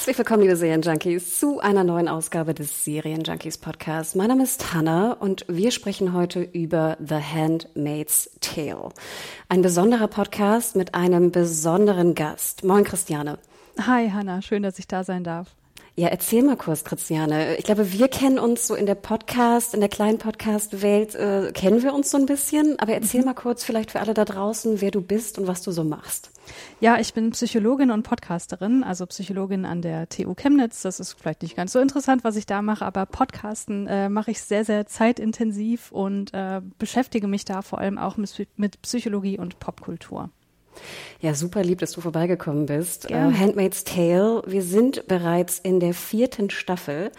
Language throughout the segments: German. Herzlich willkommen, liebe Serienjunkies, zu einer neuen Ausgabe des Serienjunkies Podcasts. Mein Name ist Hannah und wir sprechen heute über The Handmaid's Tale. Ein besonderer Podcast mit einem besonderen Gast. Moin, Christiane. Hi, Hannah. Schön, dass ich da sein darf. Ja, erzähl mal kurz, Christiane. Ich glaube, wir kennen uns so in der kleinen Podcast-Welt, kennen wir uns so ein bisschen. Aber erzähl mal kurz vielleicht für alle da draußen, wer du bist und was du so machst. Ja, ich bin Psychologin und Podcasterin, also Psychologin an der TU Chemnitz. Das ist vielleicht nicht ganz so interessant, was ich da mache, aber Podcasten mache ich sehr, sehr zeitintensiv und beschäftige mich da vor allem auch mit Psychologie und Popkultur. Ja, super lieb, dass du vorbeigekommen bist. Handmaid's Tale, wir sind bereits in der 4. Staffel,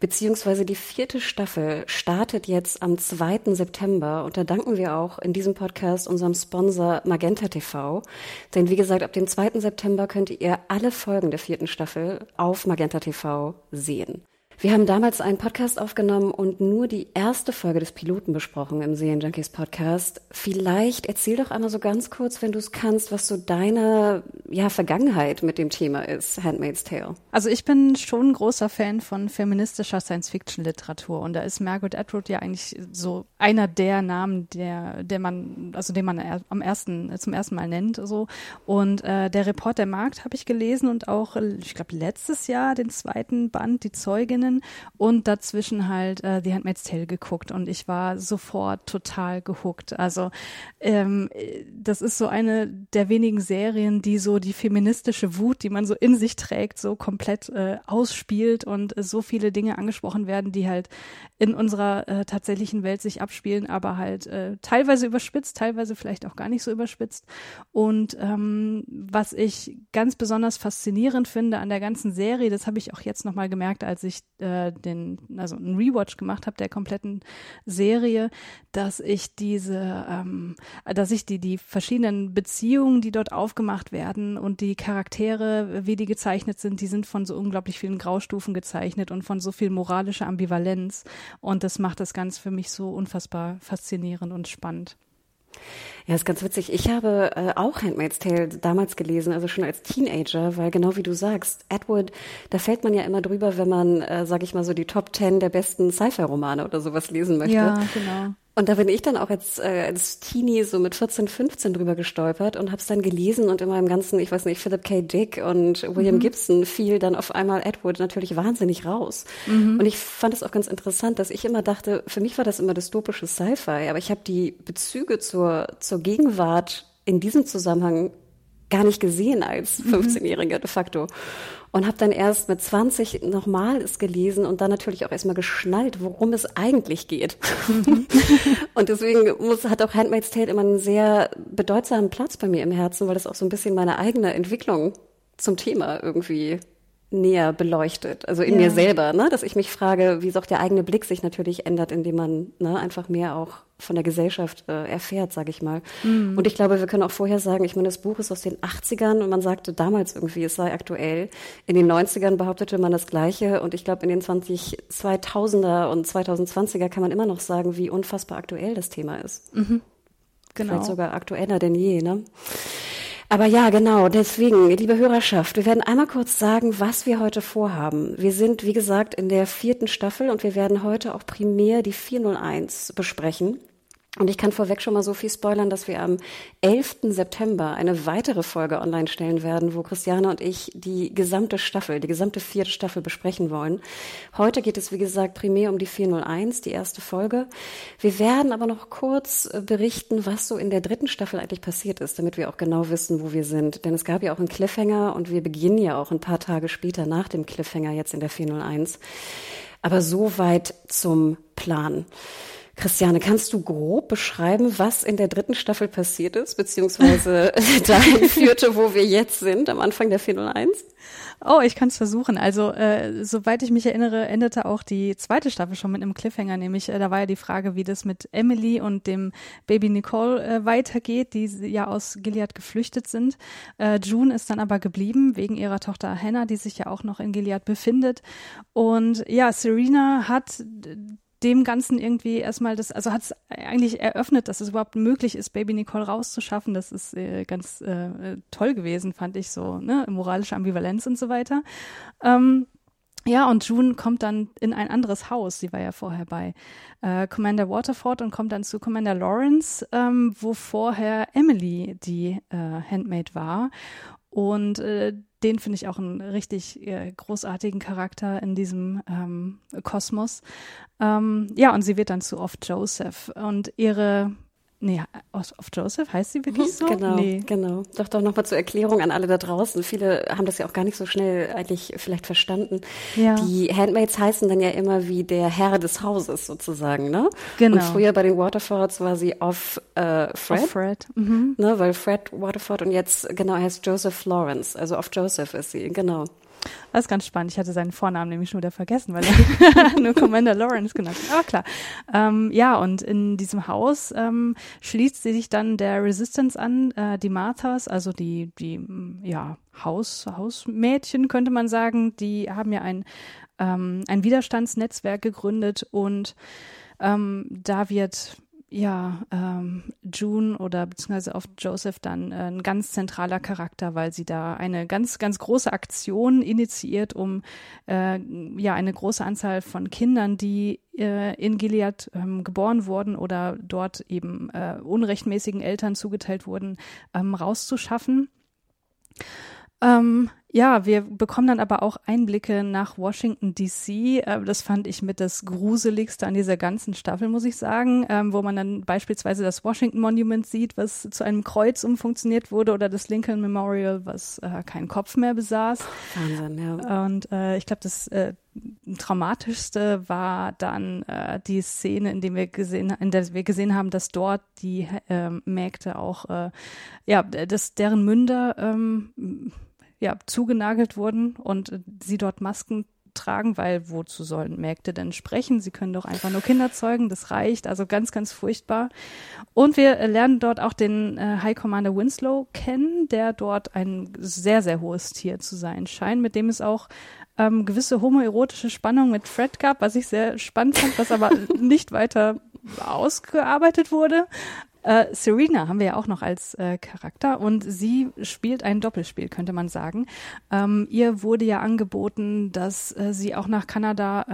beziehungsweise die 4. Staffel startet jetzt am 2. September und da danken wir auch in diesem Podcast unserem Sponsor Magenta TV, denn wie gesagt, ab dem 2. September könnt ihr alle Folgen der 4. Staffel auf Magenta TV sehen. Wir haben damals einen Podcast aufgenommen und nur die erste Folge des Piloten besprochen im Serienjunkies Podcast. Vielleicht erzähl doch einmal so ganz kurz, wenn du es kannst, was so deine Vergangenheit mit dem Thema ist, Handmaid's Tale. Also ich bin schon ein großer Fan von feministischer Science-Fiction-Literatur und da ist Margaret Atwood ja eigentlich so einer der Namen, den man zum ersten Mal nennt. So. Und der Report der Magd habe ich gelesen und auch, ich glaube, letztes Jahr den 2. Band, die Zeuginnen. Und dazwischen halt The Handmaid's Tale geguckt und ich war sofort total gehuckt. Also das ist so eine der wenigen Serien, die so die feministische Wut, die man so in sich trägt, so komplett ausspielt und so viele Dinge angesprochen werden, die halt in unserer tatsächlichen Welt sich abspielen, aber halt teilweise überspitzt, teilweise vielleicht auch gar nicht so überspitzt. Und was ich ganz besonders faszinierend finde an der ganzen Serie, das habe ich auch jetzt nochmal gemerkt, als ich einen Rewatch gemacht habe der kompletten Serie, dass ich die verschiedenen Beziehungen, die dort aufgemacht werden und die Charaktere, wie die gezeichnet sind, die sind von so unglaublich vielen Graustufen gezeichnet und von so viel moralischer Ambivalenz und das macht das Ganze für mich so unfassbar faszinierend und spannend. Ja, ist ganz witzig. Ich habe auch Handmaid's Tale damals gelesen, also schon als Teenager, weil genau wie du sagst, Atwood, da fällt man ja immer drüber, wenn man, sag ich mal so, die Top 10 der besten Sci-Fi-Romane oder sowas lesen möchte. Ja, genau. Und da bin ich dann auch als Teenie so mit 14, 15 drüber gestolpert und hab's dann gelesen und in meinem ganzen, ich weiß nicht, Philip K. Dick und William Gibson fiel dann auf einmal Atwood natürlich wahnsinnig raus. Mhm. Und ich fand es auch ganz interessant, dass ich immer dachte, für mich war das immer dystopische Sci-Fi, aber ich habe die Bezüge zur Gegenwart in diesem Zusammenhang gar nicht gesehen als 15-Jähriger de facto. Und habe dann erst mit 20 nochmal es gelesen und dann natürlich auch erstmal geschnallt, worum es eigentlich geht. Und deswegen hat auch Handmaid's Tale immer einen sehr bedeutsamen Platz bei mir im Herzen, weil das auch so ein bisschen meine eigene Entwicklung zum Thema irgendwie näher beleuchtet. Also in mir selber, ne? Dass ich mich frage, wie auch der eigene Blick sich natürlich ändert, indem man einfach mehr auch von der Gesellschaft erfährt, sage ich mal. Mhm. Und ich glaube, wir können auch vorher sagen, ich meine, das Buch ist aus den 80ern und man sagte damals irgendwie, es sei aktuell. In den 90ern behauptete man das Gleiche und ich glaube, in den 2000er und 2020er kann man immer noch sagen, wie unfassbar aktuell das Thema ist. Mhm. Genau. Vielleicht sogar aktueller denn je, ne? Aber ja, genau, deswegen, liebe Hörerschaft, wir werden einmal kurz sagen, was wir heute vorhaben. Wir sind, wie gesagt, in der 4. Staffel und wir werden heute auch primär die 401 besprechen. Und ich kann vorweg schon mal so viel spoilern, dass wir am 11. September eine weitere Folge online stellen werden, wo Christiane und ich die gesamte 4. Staffel besprechen wollen. Heute geht es, wie gesagt, primär um die 401, die erste Folge. Wir werden aber noch kurz berichten, was so in der 3. Staffel eigentlich passiert ist, damit wir auch genau wissen, wo wir sind. Denn es gab ja auch einen Cliffhanger und wir beginnen ja auch ein paar Tage später nach dem Cliffhanger jetzt in der 401. Aber soweit zum Plan. Christiane, kannst du grob beschreiben, was in der 3. Staffel passiert ist, beziehungsweise dahin führte, wo wir jetzt sind, am Anfang der 401? Oh, ich kann es versuchen. Also soweit ich mich erinnere, endete auch die 2. Staffel schon mit einem Cliffhanger, nämlich da war ja die Frage, wie das mit Emily und dem Baby Nicole weitergeht, die ja aus Gilead geflüchtet sind. June ist dann aber geblieben, wegen ihrer Tochter Hannah, die sich ja auch noch in Gilead befindet. Und ja, Serena hat dem Ganzen irgendwie erstmal das, also hat es eigentlich eröffnet, dass es überhaupt möglich ist, Baby Nicole rauszuschaffen. Das ist ganz toll gewesen, fand ich so, ne? Moralische Ambivalenz und so weiter. Ja, und June kommt dann in ein anderes Haus, sie war ja vorher bei Commander Waterford und kommt dann zu Commander Lawrence, wo vorher Emily die Handmaid war. Und den finde ich auch einen richtig großartigen Charakter in diesem Kosmos. Ja, und sie wird dann zu Off Joseph. Und ihre, nee, Off Joseph heißt sie wirklich so? Genau, nee. Genau. Doch, nochmal zur Erklärung an alle da draußen. Viele haben das ja auch gar nicht so schnell eigentlich vielleicht verstanden. Ja. Die Handmaids heißen dann ja immer wie der Herr des Hauses sozusagen, ne? Genau. Und früher bei den Waterfords war sie Off Fred. Off Fred. Mhm. Ne, weil Fred Waterford und jetzt, genau, heißt Joseph Lawrence. Also Off Joseph ist sie, genau. Das ist ganz spannend. Ich hatte seinen Vornamen nämlich schon wieder vergessen, weil er nur Commander Lawrence genannt hat. Aber klar. Ja, und in diesem Haus schließt sie sich dann der Resistance an, die Marthas, also die ja, Hausmädchen, könnte man sagen. Die haben ja ein Widerstandsnetzwerk gegründet und da wird June oder beziehungsweise auf Joseph dann ein ganz zentraler Charakter, weil sie da eine ganz, ganz große Aktion initiiert, um eine große Anzahl von Kindern, die in Gilead geboren wurden oder dort eben unrechtmäßigen Eltern zugeteilt wurden, rauszuschaffen. Ja, wir bekommen dann aber auch Einblicke nach Washington D.C. Das fand ich mit das Gruseligste an dieser ganzen Staffel, muss ich sagen, wo man dann beispielsweise das Washington Monument sieht, was zu einem Kreuz umfunktioniert wurde, oder das Lincoln Memorial, was keinen Kopf mehr besaß. Wahnsinn, ja. Und ich glaube, das Traumatischste war dann die Szene, in der wir gesehen haben, dass dort die Mägde auch, dass deren Münder zugenagelt wurden und sie dort Masken tragen, weil wozu sollen Mägde denn sprechen? Sie können doch einfach nur Kinder zeugen, das reicht. Also ganz, ganz furchtbar. Und wir lernen dort auch den High Commander Winslow kennen, der dort ein sehr, sehr hohes Tier zu sein scheint, mit dem es auch gewisse homoerotische Spannung mit Fred gab, was ich sehr spannend fand, was aber nicht weiter ausgearbeitet wurde. Serena haben wir ja auch noch als Charakter und sie spielt ein Doppelspiel, könnte man sagen. Ihr wurde ja angeboten, dass sie auch nach Kanada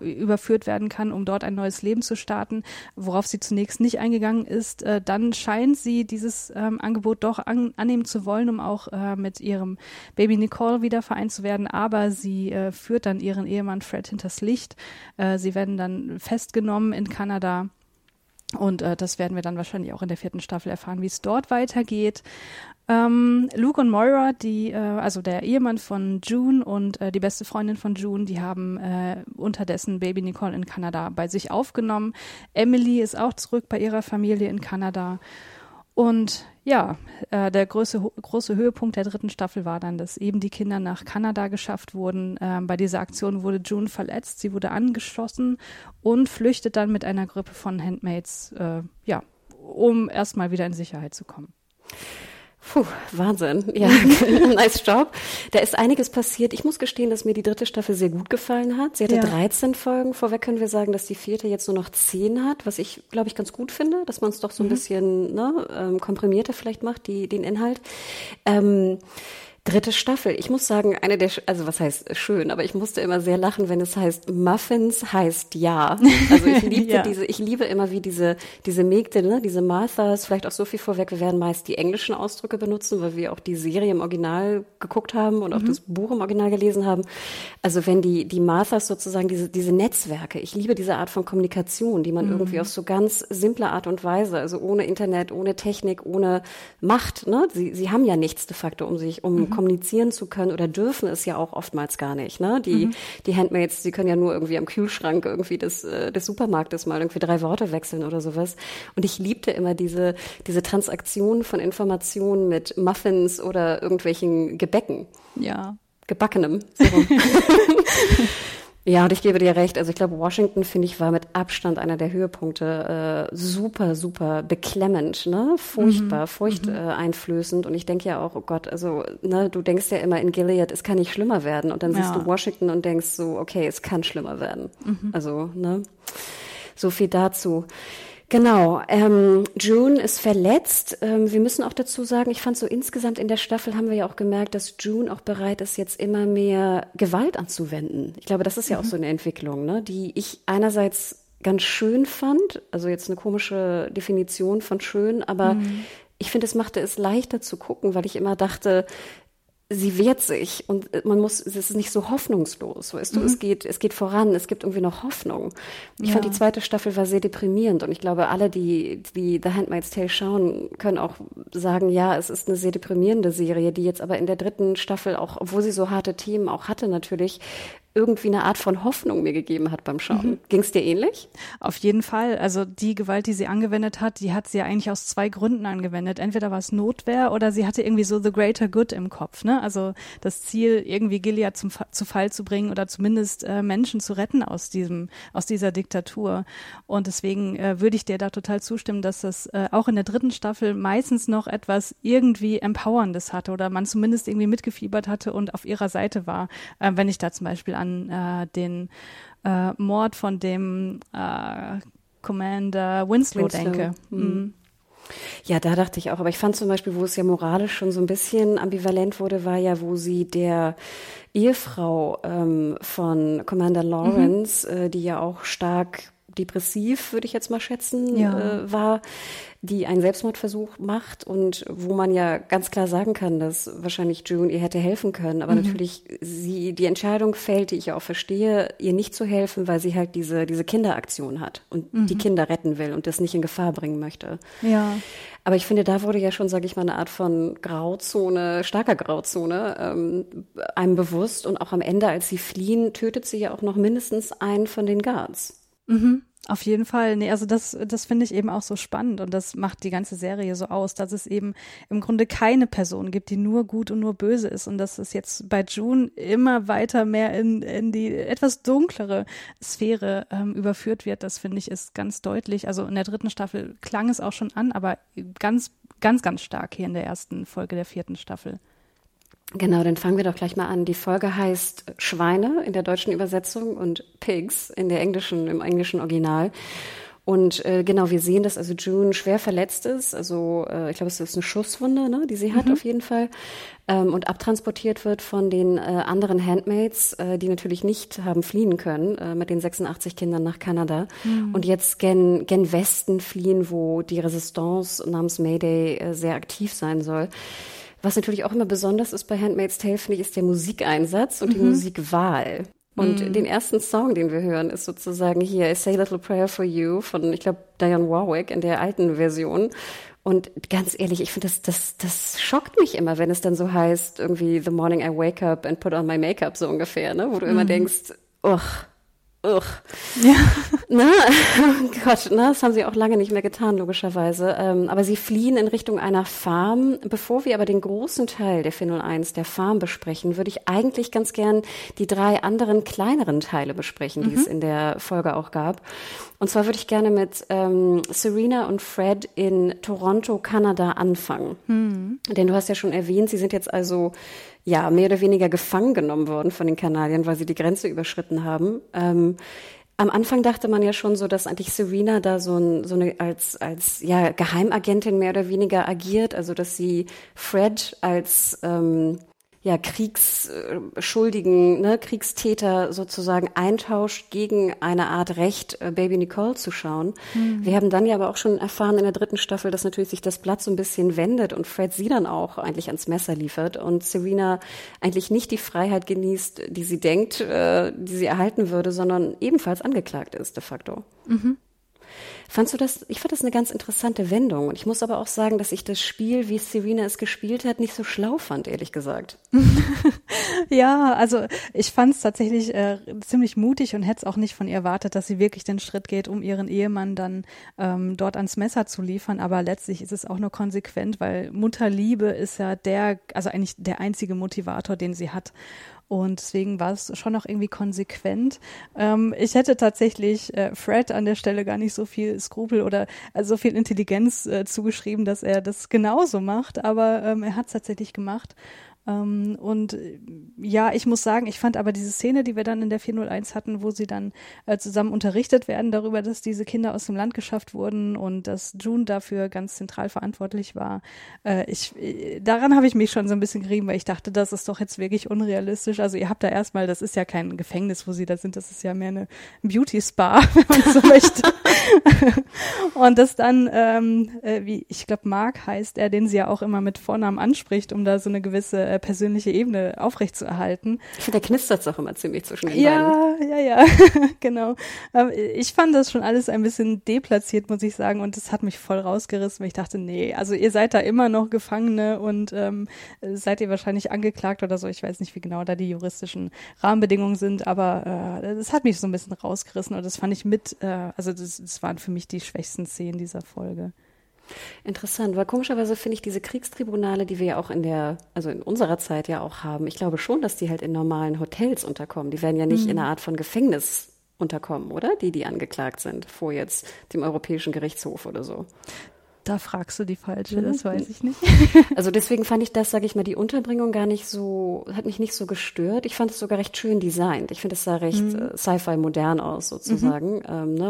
überführt werden kann, um dort ein neues Leben zu starten, worauf sie zunächst nicht eingegangen ist. Dann scheint sie dieses Angebot doch annehmen zu wollen, um auch mit ihrem Baby Nicole wieder vereint zu werden, aber sie führt dann ihren Ehemann Fred hinters Licht. Sie werden dann festgenommen in Kanada. Und das werden wir dann wahrscheinlich auch in der 4. Staffel erfahren, wie es dort weitergeht. Luke und Moira, also der Ehemann von June und die beste Freundin von June, die haben unterdessen Baby Nicole in Kanada bei sich aufgenommen. Emily ist auch zurück bei ihrer Familie in Kanada. Und ja, der große Höhepunkt der 3. Staffel war dann, dass eben die Kinder nach Kanada geschafft wurden. Bei dieser Aktion wurde June verletzt, sie wurde angeschossen und flüchtet dann mit einer Gruppe von Handmaids, um erstmal wieder in Sicherheit zu kommen. Puh, Wahnsinn. Ja, nice Job. Da ist einiges passiert. Ich muss gestehen, dass mir die 3. Staffel sehr gut gefallen hat. Sie hatte 13 Folgen. Vorweg können wir sagen, dass die 4. jetzt nur noch 10 hat, was ich, glaube ich, ganz gut finde, dass man es doch so ein bisschen komprimierter vielleicht macht, den Inhalt. 3. Staffel. Ich muss sagen, was heißt schön, aber ich musste immer sehr lachen, wenn es heißt, Muffins heißt ja. Also ich liebte ich liebe immer wie diese Mägde, ne? Diese Marthas, vielleicht auch so viel vorweg. Wir werden meist die englischen Ausdrücke benutzen, weil wir auch die Serie im Original geguckt haben und auch das Buch im Original gelesen haben. Also wenn die Marthas sozusagen diese Netzwerke, ich liebe diese Art von Kommunikation, die man irgendwie auf so ganz simple Art und Weise, also ohne Internet, ohne Technik, ohne Macht, ne? Sie haben ja nichts de facto, um kommunizieren zu können oder dürfen es ja auch oftmals gar nicht. Ne? Die Handmaids, die können ja nur irgendwie am Kühlschrank irgendwie des Supermarktes mal irgendwie 3 Worte wechseln oder sowas. Und ich liebte immer diese Transaktion von Informationen mit Muffins oder irgendwelchen Gebäcken. Ja. Gebackenem. So. Ja, und ich gebe dir recht. Also ich glaube, Washington, finde ich, war mit Abstand einer der Höhepunkte. Super, super beklemmend, ne? Furchtbar, furchteinflößend. Und ich denke ja auch, oh Gott, also ne, du denkst ja immer in Gilead, es kann nicht schlimmer werden. Und dann siehst du Washington und denkst so, okay, es kann schlimmer werden. Also, ne? So viel dazu. Genau, June ist verletzt. Wir müssen auch dazu sagen, ich fand so insgesamt in der Staffel haben wir ja auch gemerkt, dass June auch bereit ist, jetzt immer mehr Gewalt anzuwenden. Ich glaube, das ist ja auch so eine Entwicklung, ne, die ich einerseits ganz schön fand, also jetzt eine komische Definition von schön, aber ich finde, es machte es leichter zu gucken, weil ich immer dachte, sie wehrt sich und man muss, es ist nicht so hoffnungslos, weißt du, es geht voran, es gibt irgendwie noch Hoffnung. Ich fand, die zweite Staffel war sehr deprimierend und ich glaube, alle, die The Handmaid's Tale schauen, können auch sagen, ja, es ist eine sehr deprimierende Serie, die jetzt aber in der dritten Staffel auch, obwohl sie so harte Themen auch hatte natürlich, irgendwie eine Art von Hoffnung mir gegeben hat beim Schauen. Ging es dir ähnlich? Auf jeden Fall. Also die Gewalt, die sie angewendet hat, die hat sie ja eigentlich aus zwei Gründen angewendet. Entweder war es Notwehr oder sie hatte irgendwie so the greater good im Kopf, ne? Also das Ziel, irgendwie Gilead zu Fall zu bringen oder zumindest Menschen zu retten aus dieser Diktatur. Und deswegen würde ich dir da total zustimmen, dass das auch in der dritten Staffel meistens noch etwas irgendwie Empowerndes hatte oder man zumindest irgendwie mitgefiebert hatte und auf ihrer Seite war. Wenn ich da zum Beispiel an den Mord von dem Commander Winslow denke. Ja, da dachte ich auch. Aber ich fand zum Beispiel, wo es ja moralisch schon so ein bisschen ambivalent wurde, war ja, wo sie der Ehefrau von Commander Lawrence, die ja auch stark depressiv, würde ich jetzt mal schätzen, war, die einen Selbstmordversuch macht und wo man ja ganz klar sagen kann, dass wahrscheinlich June ihr hätte helfen können, aber natürlich sie die Entscheidung fällt, die ich ja auch verstehe, ihr nicht zu helfen, weil sie halt diese Kinderaktion hat und die Kinder retten will und das nicht in Gefahr bringen möchte. Ja. Aber ich finde, da wurde ja schon, sage ich mal, eine Art von Grauzone, starker Grauzone einem bewusst und auch am Ende, als sie fliehen, tötet sie ja auch noch mindestens einen von den Guards. Auf jeden Fall. Nee, also das finde ich eben auch so spannend und das macht die ganze Serie so aus, dass es eben im Grunde keine Person gibt, die nur gut und nur böse ist und dass es jetzt bei June immer weiter mehr in die etwas dunklere Sphäre überführt wird. Das finde ich ist ganz deutlich. Also in der dritten Staffel klang es auch schon an, aber ganz, ganz, ganz stark hier in der ersten Folge der vierten Staffel. Genau, dann fangen wir doch gleich mal an. Die Folge heißt Schweine in der deutschen Übersetzung und Pigs im englischen Original. Und genau, wir sehen, dass also June schwer verletzt ist. Also ich glaube, es ist eine Schusswunde, ne, die sie hat auf jeden Fall. Und abtransportiert wird von den anderen Handmaids, die natürlich nicht haben fliehen können, mit den 86 Kindern nach Kanada. Und jetzt gen Westen fliehen, wo die Resistance namens Mayday sehr aktiv sein soll. Was natürlich auch immer besonders ist bei Handmaid's Tale, finde ich, ist der Musikeinsatz und die Musikwahl. Und den ersten Song, den wir hören, ist sozusagen hier I Say a Little Prayer for You von, ich glaube, Diane Warwick in der alten Version. Und ganz ehrlich, ich finde, das schockt mich immer, wenn es dann so heißt, irgendwie The Morning I Wake Up and Put on My Makeup, so ungefähr, ne? Wo du immer denkst, ugh. Ja. Na, oh Gott, ne? Das haben sie auch lange nicht mehr getan, logischerweise. Aber sie fliehen in Richtung einer Farm. Bevor wir aber den großen Teil der 401 der Farm besprechen, würde ich eigentlich ganz gern die drei anderen kleineren Teile besprechen, die es in der Folge auch gab. Und zwar würde ich gerne mit Serena und Fred in Toronto, Kanada anfangen. Denn du hast ja schon erwähnt, sie sind jetzt also ja mehr oder weniger gefangen genommen worden von den Kanadiern, weil sie die Grenze überschritten haben. Am Anfang dachte man ja schon so, dass eigentlich Serena da als Geheimagentin mehr oder weniger agiert, also dass sie Fred als Kriegsschuldigen, ne, Kriegstäter sozusagen eintauscht gegen eine Art Recht, Baby Nicole zu schauen. Wir haben dann ja aber auch schon erfahren in der dritten Staffel, dass natürlich sich das Blatt so ein bisschen wendet und Fred sie dann auch eigentlich ans Messer liefert und Serena eigentlich nicht die Freiheit genießt, die sie denkt, die sie erhalten würde, sondern ebenfalls angeklagt ist de facto. Fandst du das? Ich fand das eine ganz interessante Wendung. Und ich muss aber auch sagen, dass ich das Spiel, wie Serena es gespielt hat, nicht so schlau fand, ehrlich gesagt. Ja, also ich fand es tatsächlich ziemlich mutig und hätte es auch nicht von ihr erwartet, dass sie wirklich den Schritt geht, um ihren Ehemann dann dort ans Messer zu liefern. Aber letztlich ist es auch nur konsequent, weil Mutterliebe ist ja also eigentlich der einzige Motivator, den sie hat. Und deswegen war es schon noch irgendwie konsequent. Ich hätte tatsächlich Fred an der Stelle gar nicht so viel Skrupel oder so viel Intelligenz zugeschrieben, dass er das genauso macht, aber er hat es tatsächlich gemacht. Und ja, ich muss sagen, ich fand aber diese Szene, die wir dann in der 401 hatten, wo sie dann zusammen unterrichtet werden darüber, dass diese Kinder aus dem Land geschafft wurden und dass June dafür ganz zentral verantwortlich war. Daran habe ich mich schon so ein bisschen gerieben, weil ich dachte, das ist doch jetzt wirklich unrealistisch. Also ihr habt da erstmal, das ist ja kein Gefängnis, wo sie da sind, das ist ja mehr eine Beauty-Spa, wenn man so möchte. Und das dann, wie ich glaube, Mark heißt er, den sie ja auch immer mit Vornamen anspricht, um da so eine gewisse persönliche Ebene aufrechtzuerhalten. Ich finde, da knistert es auch immer ziemlich zwischen den beiden. Ja, genau. Ich fand das schon alles ein bisschen deplatziert, muss ich sagen, und das hat mich voll rausgerissen, weil ich dachte, nee, also ihr seid da immer noch Gefangene und seid ihr wahrscheinlich angeklagt oder so. Ich weiß nicht, wie genau da die juristischen Rahmenbedingungen sind, aber das hat mich so ein bisschen rausgerissen und das fand ich mit, also das waren für mich die schwächsten Szenen dieser Folge. Interessant, weil komischerweise finde ich diese Kriegstribunale, die wir ja auch in unserer Zeit ja auch haben, ich glaube schon, dass die halt in normalen Hotels unterkommen. Die werden ja nicht in einer Art von Gefängnis unterkommen, oder? Die angeklagt sind vor jetzt dem Europäischen Gerichtshof oder so. Da fragst du die Falsche, das weiß ich nicht. Also deswegen fand ich das, sage ich mal, die Unterbringung gar nicht so, hat mich nicht so gestört. Ich fand es sogar recht schön designt. Ich finde, es sah recht Sci-Fi modern aus sozusagen,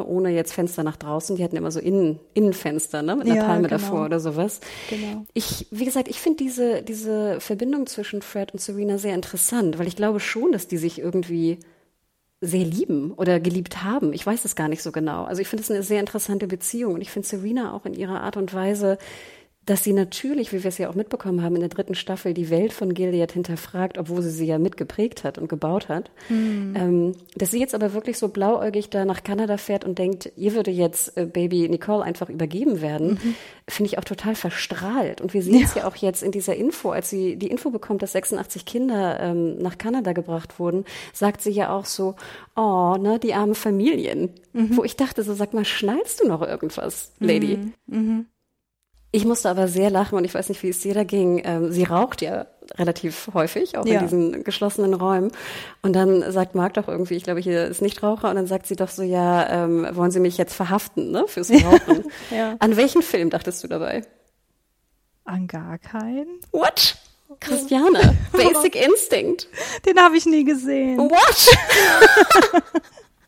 ohne jetzt Fenster nach draußen. Die hatten immer so Innenfenster, ne? Mit einer Palme davor oder sowas. Genau. Wie gesagt, ich finde diese Verbindung zwischen Fred und Serena sehr interessant, weil ich glaube schon, dass die sich irgendwie sehr lieben oder geliebt haben. Ich weiß es gar nicht so genau. Also ich finde es eine sehr interessante Beziehung und ich finde Serena auch in ihrer Art und Weise, dass sie natürlich, wie wir es ja auch mitbekommen haben, in der 3. Staffel die Welt von Gilead hinterfragt, obwohl sie ja mitgeprägt hat und gebaut hat. Dass sie jetzt aber wirklich so blauäugig da nach Kanada fährt und denkt, ihr würde jetzt Baby Nicole einfach übergeben werden, finde ich auch total verstrahlt. Und wir sehen es ja auch jetzt in dieser Info, als sie die Info bekommt, dass 86 Kinder nach Kanada gebracht wurden, sagt sie ja auch so, oh, ne, die armen Familien. Wo ich dachte, so sag mal, schnallst du noch irgendwas, Lady? Ich musste aber sehr lachen und ich weiß nicht, wie es dir da ging. Sie raucht ja relativ häufig, auch in diesen geschlossenen Räumen. Und dann sagt Marc doch irgendwie, ich glaube, hier ist Nichtraucher. Und dann sagt sie doch so, ja, wollen Sie mich jetzt verhaften, ne, fürs Rauchen? An welchen Film dachtest du dabei? An gar keinen. What? Christiane, Basic Instinct. Den habe ich nie gesehen. What?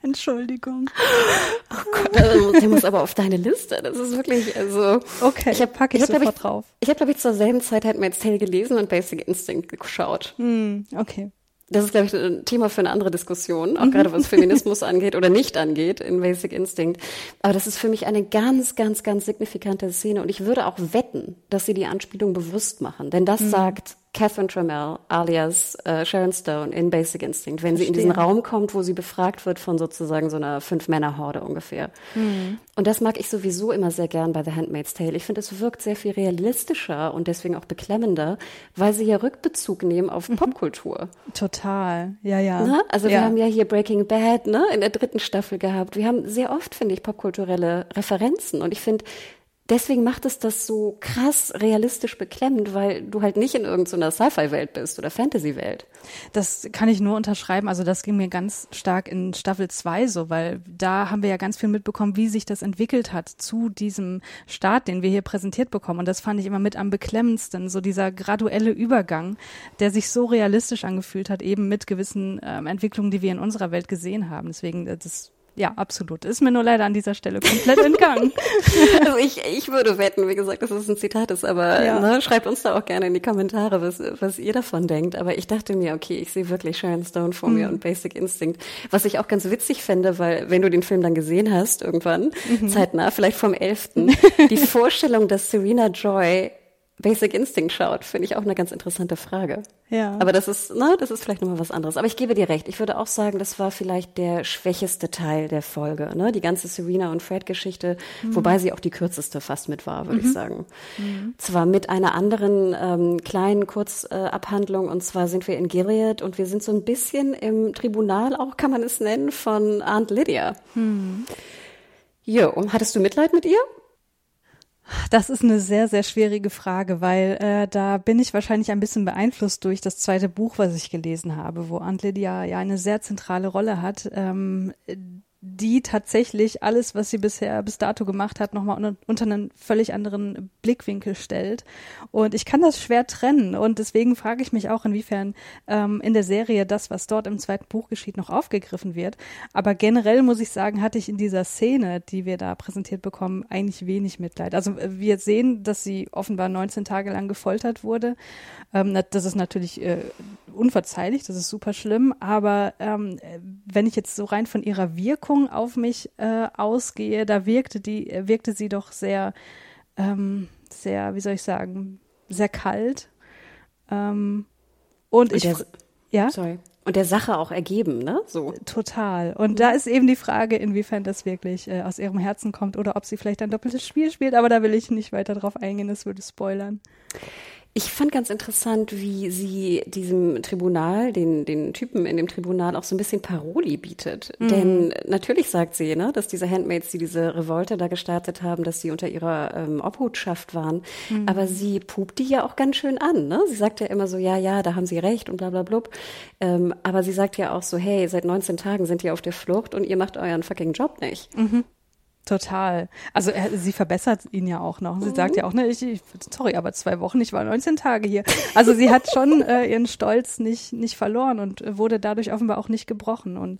Entschuldigung. Oh Gott, der muss aber auf deine Liste. Das ist wirklich, also. Okay, ich packe sofort drauf. Ich habe, glaube ich, zur selben Zeit Handmaid's Tale gelesen und Basic Instinct geschaut. Okay. Das ist, glaube ich, ein Thema für eine andere Diskussion, auch gerade was Feminismus angeht oder nicht angeht in Basic Instinct. Aber das ist für mich eine ganz, ganz, ganz signifikante Szene und ich würde auch wetten, dass sie die Anspielung bewusst machen, denn das sagt Catherine Trammell alias Sharon Stone in Basic Instinct, wenn sie in diesen Raum kommt, wo sie befragt wird von sozusagen so einer 5-Männer-Horde ungefähr. Und das mag ich sowieso immer sehr gern bei The Handmaid's Tale. Ich finde, es wirkt sehr viel realistischer und deswegen auch beklemmender, weil sie ja Rückbezug nehmen auf Popkultur. Total, ja. Na? Also wir haben ja hier Breaking Bad, ne, in der 3. Staffel gehabt. Wir haben sehr oft, finde ich, popkulturelle Referenzen und ich finde, deswegen macht es das so krass realistisch beklemmend, weil du halt nicht in irgendeiner Sci-Fi-Welt bist oder Fantasy-Welt. Das kann ich nur unterschreiben. Also das ging mir ganz stark in Staffel 2 so, weil da haben wir ja ganz viel mitbekommen, wie sich das entwickelt hat zu diesem Start, den wir hier präsentiert bekommen. Und das fand ich immer mit am beklemmendsten, so dieser graduelle Übergang, der sich so realistisch angefühlt hat, eben mit gewissen Entwicklungen, die wir in unserer Welt gesehen haben. Deswegen, ja, absolut. Ist mir nur leider an dieser Stelle komplett entgangen. Also ich würde wetten, wie gesagt, dass es ein Zitat ist, aber ne, schreibt uns da auch gerne in die Kommentare, was ihr davon denkt. Aber ich dachte mir, okay, ich sehe wirklich Sharon Stone vor mir und Basic Instinct. Was ich auch ganz witzig fände, weil wenn du den Film dann gesehen hast, irgendwann, zeitnah, vielleicht vom 11., die Vorstellung, dass Serena Joy Basic Instinct schaut, finde ich auch eine ganz interessante Frage. Ja. Aber das ist vielleicht nochmal was anderes. Aber ich gebe dir recht. Ich würde auch sagen, das war vielleicht der schwächeste Teil der Folge, ne? Die ganze Serena und Fred-Geschichte, wobei sie auch die kürzeste fast mit war, würde ich sagen. Zwar mit einer anderen kleinen Kurzabhandlung, und zwar sind wir in Gilead und wir sind so ein bisschen im Tribunal auch, kann man es nennen, von Aunt Lydia. Jo, hattest du Mitleid mit ihr? Das ist eine sehr, sehr schwierige Frage, weil da bin ich wahrscheinlich ein bisschen beeinflusst durch das zweite Buch, was ich gelesen habe, wo Aunt Lydia ja eine sehr zentrale Rolle hat, die tatsächlich alles, was sie bisher bis dato gemacht hat, nochmal unter einen völlig anderen Blickwinkel stellt. Und ich kann das schwer trennen. Und deswegen frage ich mich auch, inwiefern in der Serie das, was dort im zweiten Buch geschieht, noch aufgegriffen wird. Aber generell muss ich sagen, hatte ich in dieser Szene, die wir da präsentiert bekommen, eigentlich wenig Mitleid. Also wir sehen, dass sie offenbar 19 Tage lang gefoltert wurde. Das ist natürlich unverzeihlich, das ist super schlimm. Aber wenn ich jetzt so rein von ihrer Wirkung auf mich ausgehe, da wirkte sie doch sehr, sehr, wie soll ich sagen, sehr kalt. Und der Sache auch ergeben, ne? So. Total. Und da ist eben die Frage, inwiefern das wirklich aus ihrem Herzen kommt oder ob sie vielleicht ein doppeltes Spiel spielt, aber da will ich nicht weiter drauf eingehen, das würde spoilern. Ich fand ganz interessant, wie sie diesem Tribunal, den Typen in dem Tribunal auch so ein bisschen Paroli bietet. Mhm. Denn natürlich sagt sie, ne, dass diese Handmaids, die diese Revolte da gestartet haben, dass sie unter ihrer Obhutschaft waren. Mhm. Aber sie pupt die ja auch ganz schön an. Ne? Sie sagt ja immer so, ja, da haben sie recht und bla bla blub. Aber sie sagt ja auch so, hey, seit 19 Tagen sind ihr auf der Flucht und ihr macht euren fucking Job nicht. Mhm. Total. Also sie verbessert ihn ja auch noch. Sie sagt ja auch, ne, sorry, aber 2 Wochen, ich war 19 Tage hier. Also sie hat schon ihren Stolz nicht verloren und wurde dadurch offenbar auch nicht gebrochen. Und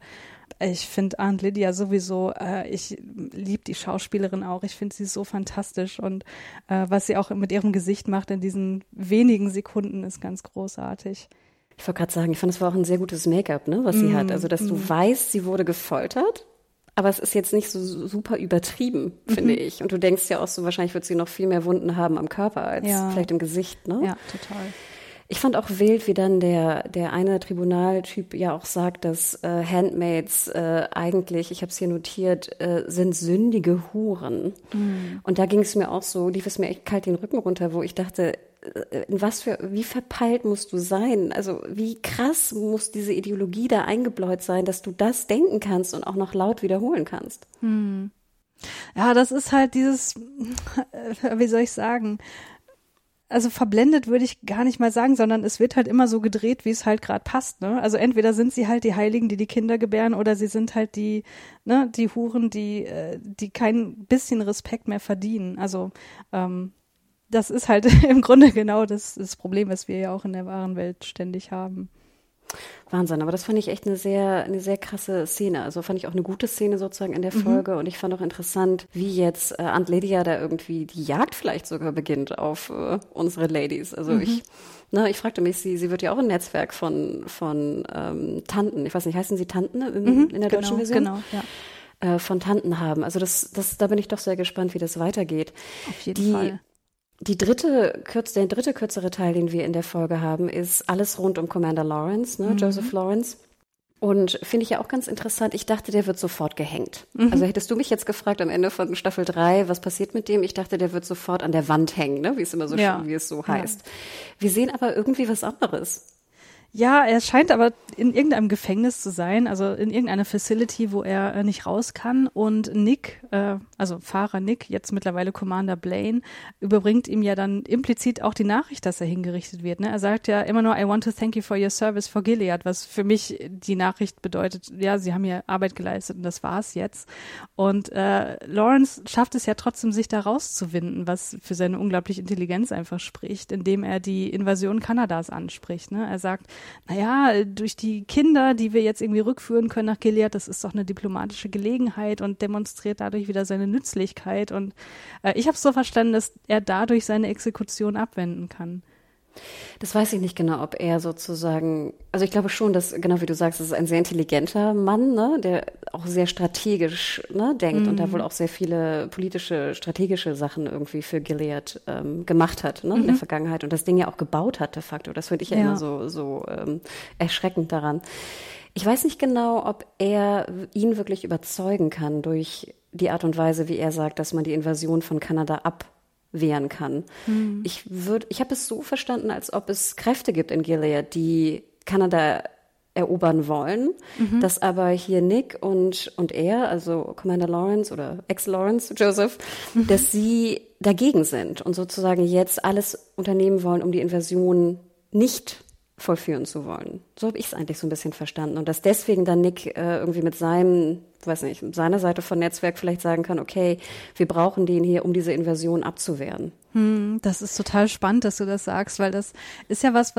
ich finde Aunt Lydia sowieso, ich liebe die Schauspielerin auch. Ich finde sie so fantastisch und was sie auch mit ihrem Gesicht macht in diesen wenigen Sekunden ist ganz großartig. Ich wollte gerade sagen, ich fand, es war auch ein sehr gutes Make-up, ne, was sie hat. Also dass du weißt, sie wurde gefoltert. Aber es ist jetzt nicht so super übertrieben, finde ich. Und du denkst ja auch so, wahrscheinlich wird sie noch viel mehr Wunden haben am Körper als vielleicht im Gesicht, ne? Ja, total. Ich fand auch wild, wie dann der eine Tribunaltyp ja auch sagt, dass Handmaids eigentlich, ich habe es hier notiert, sind sündige Huren. Mhm. Und da ging es mir auch so, lief es mir echt kalt den Rücken runter, wo ich dachte, wie verpeilt musst du sein? Also wie krass muss diese Ideologie da eingebläut sein, dass du das denken kannst und auch noch laut wiederholen kannst? Hm. Ja, das ist halt dieses, wie soll ich sagen, also verblendet würde ich gar nicht mal sagen, sondern es wird halt immer so gedreht, wie es halt gerade passt, ne? Also entweder sind sie halt die Heiligen, die Kinder gebären, oder sie sind halt die, ne, die Huren, die kein bisschen Respekt mehr verdienen. Also, das ist halt im Grunde genau das Problem, was wir ja auch in der wahren Welt ständig haben. Wahnsinn, aber das fand ich echt eine sehr krasse Szene. Also fand ich auch eine gute Szene sozusagen in der Folge. Und ich fand auch interessant, wie jetzt Aunt Lydia da irgendwie die Jagd vielleicht sogar beginnt auf unsere Ladies. Also ich fragte mich, sie wird ja auch ein Netzwerk von Tanten, ich weiß nicht, heißen sie Tanten in der deutschen Version? Genau, ja. Von Tanten haben. Also da bin ich doch sehr gespannt, wie das weitergeht. Auf jeden Fall. Der dritte kürzere Teil, den wir in der Folge haben, ist alles rund um Commander Lawrence, ne? Joseph Lawrence. Und finde ich ja auch ganz interessant, ich dachte, der wird sofort gehängt. Also hättest du mich jetzt gefragt am Ende von Staffel 3, was passiert mit dem? Ich dachte, der wird sofort an der Wand hängen, ne? Wie es immer so schön, wie es so heißt. Wir sehen aber irgendwie was anderes. Ja, er scheint aber in irgendeinem Gefängnis zu sein, also in irgendeiner Facility, wo er nicht raus kann. Und Nick, also Fahrer Nick, jetzt mittlerweile Commander Blaine, überbringt ihm ja dann implizit auch die Nachricht, dass er hingerichtet wird, ne? Er sagt ja immer nur, I want to thank you for your service for Gilead, was für mich die Nachricht bedeutet, ja, sie haben hier Arbeit geleistet und das war's jetzt. Und Lawrence schafft es ja trotzdem, sich da rauszuwinden, was für seine unglaubliche Intelligenz einfach spricht, indem er die Invasion Kanadas anspricht, ne? Er sagt, naja, durch die Kinder, die wir jetzt irgendwie rückführen können nach Gilead, das ist doch eine diplomatische Gelegenheit und demonstriert dadurch wieder seine Nützlichkeit. Und ich habe es so verstanden, dass er dadurch seine Exekution abwenden kann. Das weiß ich nicht genau, ob er sozusagen, also ich glaube schon, dass, genau wie du sagst, es ist ein sehr intelligenter Mann, ne, der auch sehr strategisch, ne, denkt und da wohl auch sehr viele politische, strategische Sachen irgendwie für Gilead gemacht hat, ne, in der Vergangenheit und das Ding ja auch gebaut hat de facto. Das finde ich ja immer so erschreckend daran. Ich weiß nicht genau, ob er ihn wirklich überzeugen kann durch die Art und Weise, wie er sagt, dass man die Invasion von Kanada abwehren kann. Mhm. Ich habe es so verstanden, als ob es Kräfte gibt in Gilead, die Kanada erobern wollen, dass aber hier Nick und er, also Commander Lawrence oder Ex-Lawrence Joseph, dass sie dagegen sind und sozusagen jetzt alles unternehmen wollen, um die Invasion nicht vollführen zu wollen. So habe ich es eigentlich so ein bisschen verstanden. Und dass deswegen dann Nick irgendwie mit seinem, weiß nicht, seiner Seite von Netzwerk vielleicht sagen kann, okay, wir brauchen den hier, um diese Invasion abzuwehren. Das ist total spannend, dass du das sagst, weil das ist ja was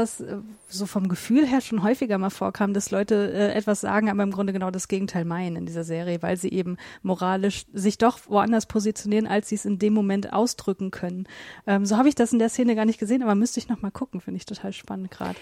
so vom Gefühl her schon häufiger mal vorkam, dass Leute etwas sagen, aber im Grunde genau das Gegenteil meinen in dieser Serie, weil sie eben moralisch sich doch woanders positionieren, als sie es in dem Moment ausdrücken können. So habe ich das in der Szene gar nicht gesehen, aber müsste ich noch mal gucken, finde ich total spannend gerade.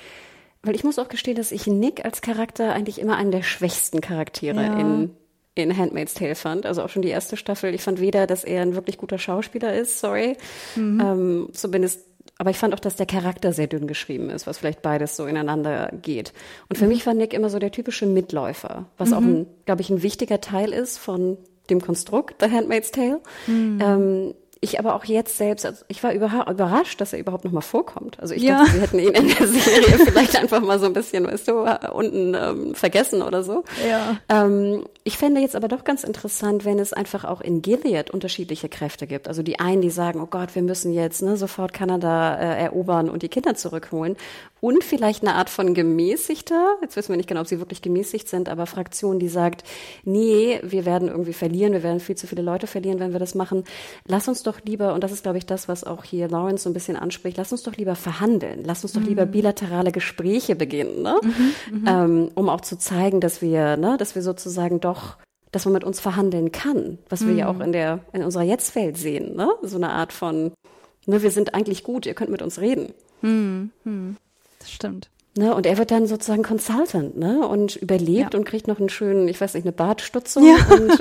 Weil ich muss auch gestehen, dass ich Nick als Charakter eigentlich immer einen der schwächsten Charaktere in Handmaid's Tale fand, also auch schon die erste Staffel. Ich fand weder, dass er ein wirklich guter Schauspieler ist, zumindest, aber ich fand auch, dass der Charakter sehr dünn geschrieben ist, was vielleicht beides so ineinander geht. Und für mich war Nick immer so der typische Mitläufer, was auch, glaube ich, ein wichtiger Teil ist von dem Konstrukt The Handmaid's Tale. Ich aber auch jetzt selbst, also ich war überrascht, dass er überhaupt nochmal vorkommt. Also ich dachte, sie hätten ihn in der Serie vielleicht einfach mal so ein bisschen, weißt du, unten vergessen oder so. Ich fände jetzt aber doch ganz interessant, wenn es einfach auch in Gilead unterschiedliche Kräfte gibt. Also die einen, die sagen, oh Gott, wir müssen jetzt sofort Kanada erobern und die Kinder zurückholen. Und vielleicht eine Art von gemäßigter, jetzt wissen wir nicht genau, ob sie wirklich gemäßigt sind, aber Fraktion, die sagt, nee, wir werden irgendwie verlieren, wir werden viel zu viele Leute verlieren, wenn wir das machen. Lass uns doch lieber, und das ist, glaube ich, das, was auch hier Lawrence so ein bisschen anspricht, lass uns doch lieber verhandeln, lass uns doch lieber bilaterale Gespräche beginnen, um auch zu zeigen, dass wir sozusagen doch, dass man mit uns verhandeln kann, was wir ja auch in unserer Jetztwelt sehen, so eine Art von, wir sind eigentlich gut, ihr könnt mit uns reden. Das stimmt. Und er wird dann sozusagen Consultant, und überlebt und kriegt noch einen schönen, ich weiß nicht, eine Bartstutzung und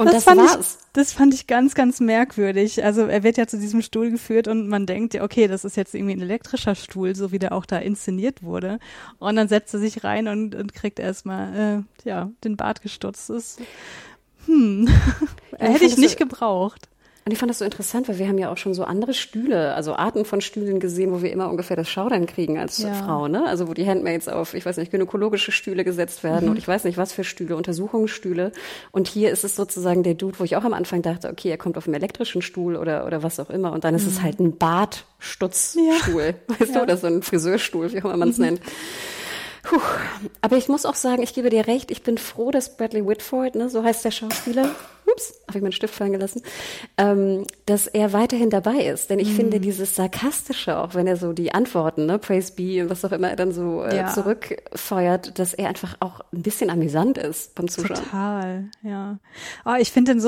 und das war's. Das fand ich ganz, ganz merkwürdig. Also er wird ja zu diesem Stuhl geführt und man denkt ja, okay, das ist jetzt irgendwie ein elektrischer Stuhl, so wie der auch da inszeniert wurde. Und dann setzt er sich rein und kriegt erstmal den Bart gestutzt. Hätte ich nicht gebraucht. Und ich fand das so interessant, weil wir haben ja auch schon so andere Stühle, also Arten von Stühlen gesehen, wo wir immer ungefähr das Schaudern kriegen als Frau, Also wo die Handmaids auf, ich weiß nicht, gynäkologische Stühle gesetzt werden und ich weiß nicht, was für Stühle, Untersuchungsstühle. Und hier ist es sozusagen der Dude, wo ich auch am Anfang dachte, okay, er kommt auf einen elektrischen Stuhl oder was auch immer. Und dann ist es halt ein Bartstutzstuhl, weißt du, oder so ein Friseurstuhl, wie auch immer man es nennt. Puh. Aber ich muss auch sagen, ich gebe dir recht, ich bin froh, dass Bradley Whitford, so heißt der Schauspieler, habe ich meinen Stift fallen gelassen, dass er weiterhin dabei ist. Denn ich finde dieses Sarkastische, auch wenn er so die Antworten, Praise Be und was auch immer, dann so zurückfeuert, dass er einfach auch ein bisschen amüsant ist beim Zuschauen. Total, ja. Oh, ich fand den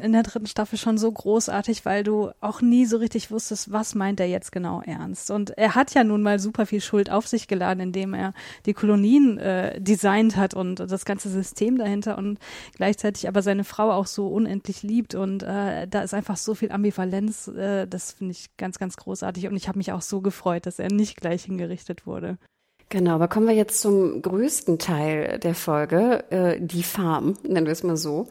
in der dritten Staffel schon so großartig, weil du auch nie so richtig wusstest, was meint er jetzt genau ernst. Und er hat ja nun mal super viel Schuld auf sich geladen, indem er die Kolonien designt hat und das ganze System dahinter und gleichzeitig aber seine Frau auch so unendlich liebt und da ist einfach so viel Ambivalenz, das finde ich ganz, ganz großartig und ich habe mich auch so gefreut, dass er nicht gleich hingerichtet wurde. Genau, aber kommen wir jetzt zum größten Teil der Folge, die Farm, nennen wir es mal so.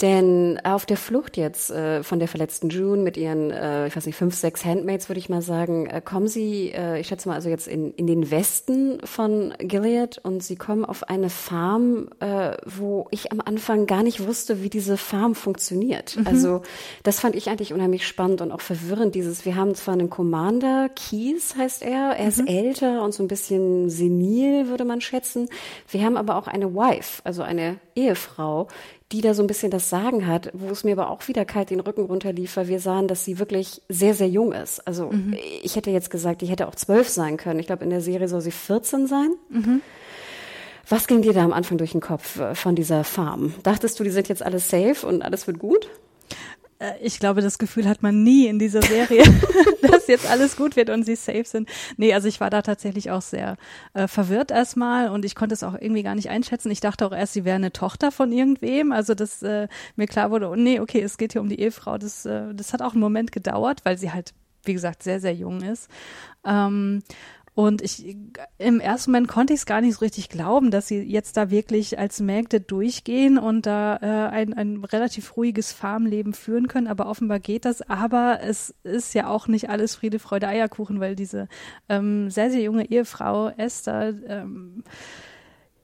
Denn auf der Flucht jetzt von der verletzten June mit ihren, 5, 6 Handmaids, würde ich mal sagen, kommen sie, ich schätze mal, also jetzt in den Westen von Gilead und sie kommen auf eine Farm, wo ich am Anfang gar nicht wusste, wie diese Farm funktioniert. Also das fand ich eigentlich unheimlich spannend und auch verwirrend, wir haben zwar einen Commander, Keys heißt er, er ist älter und so ein bisschen senil, würde man schätzen. Wir haben aber auch eine Wife, also eine Ehefrau, die da so ein bisschen das Sagen hat, wo es mir aber auch wieder kalt den Rücken runterlief, weil wir sahen, dass sie wirklich sehr, sehr jung ist. Also ich hätte jetzt gesagt, die hätte auch 12 sein können. Ich glaube, in der Serie soll sie 14 sein. Was ging dir da am Anfang durch den Kopf von dieser Farm? Dachtest du, die sind jetzt alles safe und alles wird gut? Ich glaube, das Gefühl hat man nie in dieser Serie, dass jetzt alles gut wird und sie safe sind. Nee, also ich war da tatsächlich auch sehr verwirrt erstmal und ich konnte es auch irgendwie gar nicht einschätzen. Ich dachte auch erst, sie wäre eine Tochter von irgendwem, also dass mir klar wurde, es geht hier um die Ehefrau. Das hat auch einen Moment gedauert, weil sie halt, wie gesagt, sehr, sehr jung ist. Und im ersten Moment konnte ich es gar nicht so richtig glauben, dass sie jetzt da wirklich als Mägde durchgehen und da ein relativ ruhiges Farmleben führen können. Aber offenbar geht das. Aber es ist ja auch nicht alles Friede, Freude, Eierkuchen, weil diese sehr, sehr junge Ehefrau Esther,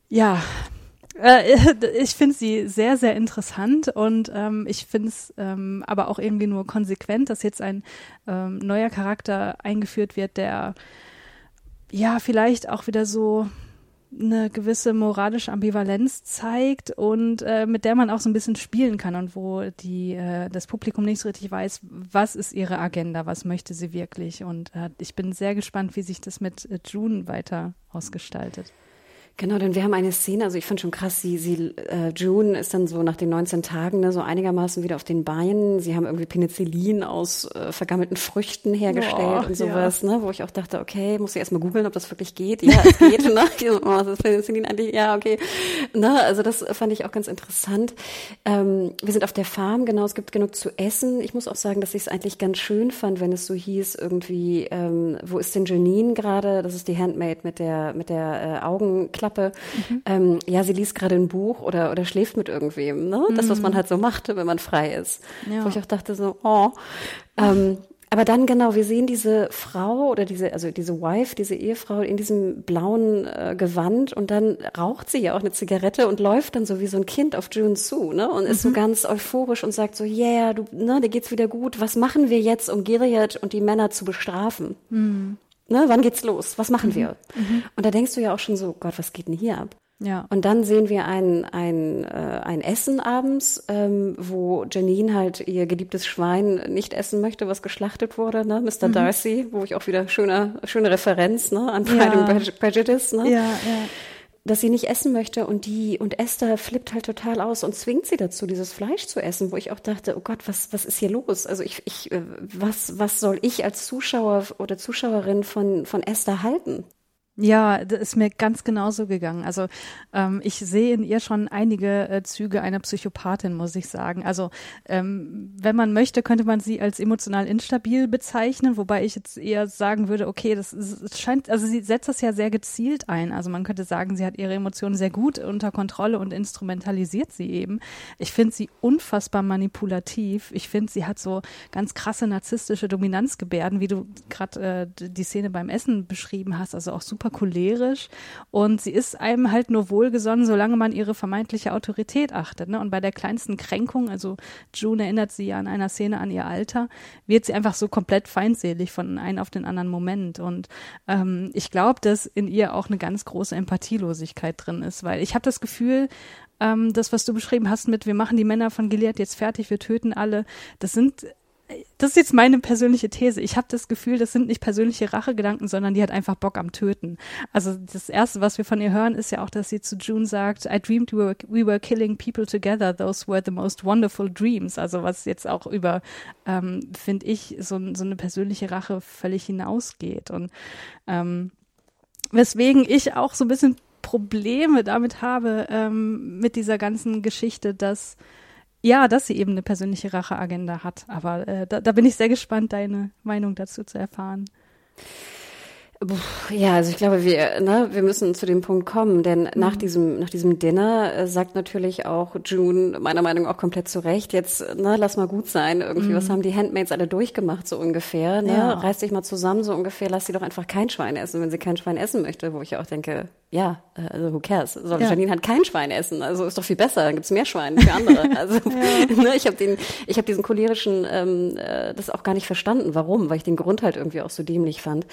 ich finde sie sehr, sehr interessant und ich finde es aber auch irgendwie nur konsequent, dass jetzt ein neuer Charakter eingeführt wird, der ja vielleicht auch wieder so eine gewisse moralische Ambivalenz zeigt und mit der man auch so ein bisschen spielen kann und wo das Publikum nicht so richtig weiß, was ist ihre Agenda, was möchte sie wirklich. Und ich bin sehr gespannt, wie sich das mit June weiter ausgestaltet. Genau, denn wir haben eine Szene, also ich fand schon krass, June ist dann so nach den 19 Tagen, ne, so einigermaßen wieder auf den Beinen. Sie haben irgendwie Penicillin aus vergammelten Früchten hergestellt und sowas, ne, wo ich auch dachte, okay, muss ich erstmal googeln, ob das wirklich geht. Ja, es geht, ne? Was ist Penicillin eigentlich? Ja, okay. Ne, also das fand ich auch ganz interessant. Wir sind auf der Farm, genau, es gibt genug zu essen. Ich muss auch sagen, dass ich es eigentlich ganz schön fand, wenn es so hieß, irgendwie, wo ist denn Janine gerade? Das ist die Handmaid mit der Augenklappe. Sie liest gerade ein Buch oder schläft mit irgendwem, ne? Das, was man halt so macht, wenn man frei ist. Ja. Wo ich auch dachte so, aber dann genau, wir sehen diese Frau oder diese Ehefrau in diesem blauen Gewand und dann raucht sie ja auch eine Zigarette und läuft dann so wie so ein Kind auf June zu, ne? Und ist so ganz euphorisch und sagt so, yeah, du, ne, dir geht's wieder gut, was machen wir jetzt, um Gilead und die Männer zu bestrafen? Mhm. Ne, wann geht's los? Was machen wir? Mhm. Und da denkst du ja auch schon so, Gott, was geht denn hier ab? Ja. Und dann sehen wir ein Essen abends, wo Janine halt ihr geliebtes Schwein nicht essen möchte, was geschlachtet wurde, ne? Mr. Darcy, wo ich auch wieder schöne Referenz, ne? An Pride and Prejudice, ne? Ja, ja. Dass sie nicht essen möchte und Esther flippt halt total aus und zwingt sie dazu, dieses Fleisch zu essen, wo ich auch dachte, oh Gott, was ist hier los? Also was soll ich als Zuschauer oder Zuschauerin von Esther halten? Ja, das ist mir ganz genauso gegangen. Also ich sehe in ihr schon einige Züge einer Psychopathin, muss ich sagen. Also wenn man möchte, könnte man sie als emotional instabil bezeichnen, wobei ich jetzt eher sagen würde, okay, das scheint, also sie setzt das ja sehr gezielt ein. Also man könnte sagen, sie hat ihre Emotionen sehr gut unter Kontrolle und instrumentalisiert sie eben. Ich finde sie unfassbar manipulativ. Ich finde, sie hat so ganz krasse narzisstische Dominanzgebärden, wie du gerade die Szene beim Essen beschrieben hast, also auch super cholerisch, und sie ist einem halt nur wohlgesonnen, solange man ihre vermeintliche Autorität achtet, ne? Und bei der kleinsten Kränkung, also June erinnert sie ja an einer Szene an ihr Alter, wird sie einfach so komplett feindselig von einem auf den anderen Moment, und ich glaube, dass in ihr auch eine ganz große Empathielosigkeit drin ist, weil ich habe das Gefühl, das, was du beschrieben hast mit, wir machen die Männer von Gilead jetzt fertig, wir töten alle, das ist jetzt meine persönliche These. Ich habe das Gefühl, das sind nicht persönliche Rachegedanken, sondern die hat einfach Bock am Töten. Also das Erste, was wir von ihr hören, ist ja auch, dass sie zu June sagt, I dreamed we were killing people together. Those were the most wonderful dreams. Also was jetzt auch über, finde ich, so eine persönliche Rache völlig hinausgeht. Und weswegen ich auch so ein bisschen Probleme damit habe, mit dieser ganzen Geschichte, dass sie eben eine persönliche Racheagenda hat. Aber da bin ich sehr gespannt, deine Meinung dazu zu erfahren. Ja, also ich glaube, wir müssen zu dem Punkt kommen, denn nach diesem Dinner sagt natürlich auch June, meiner Meinung nach auch komplett zu Recht, jetzt, ne, lass mal gut sein irgendwie, was haben die Handmaids alle durchgemacht, so ungefähr, ne, reiß dich mal zusammen, so ungefähr, lass sie doch einfach kein Schwein essen, wenn sie kein Schwein essen möchte, wo ich auch denke, ja, also who cares, soll Janine halt kein Schwein essen, also ist doch viel besser, dann gibt's mehr Schweine für andere, also, ne, ich habe diesen cholerischen, das auch gar nicht verstanden, warum, weil ich den Grund halt irgendwie auch so dämlich fand,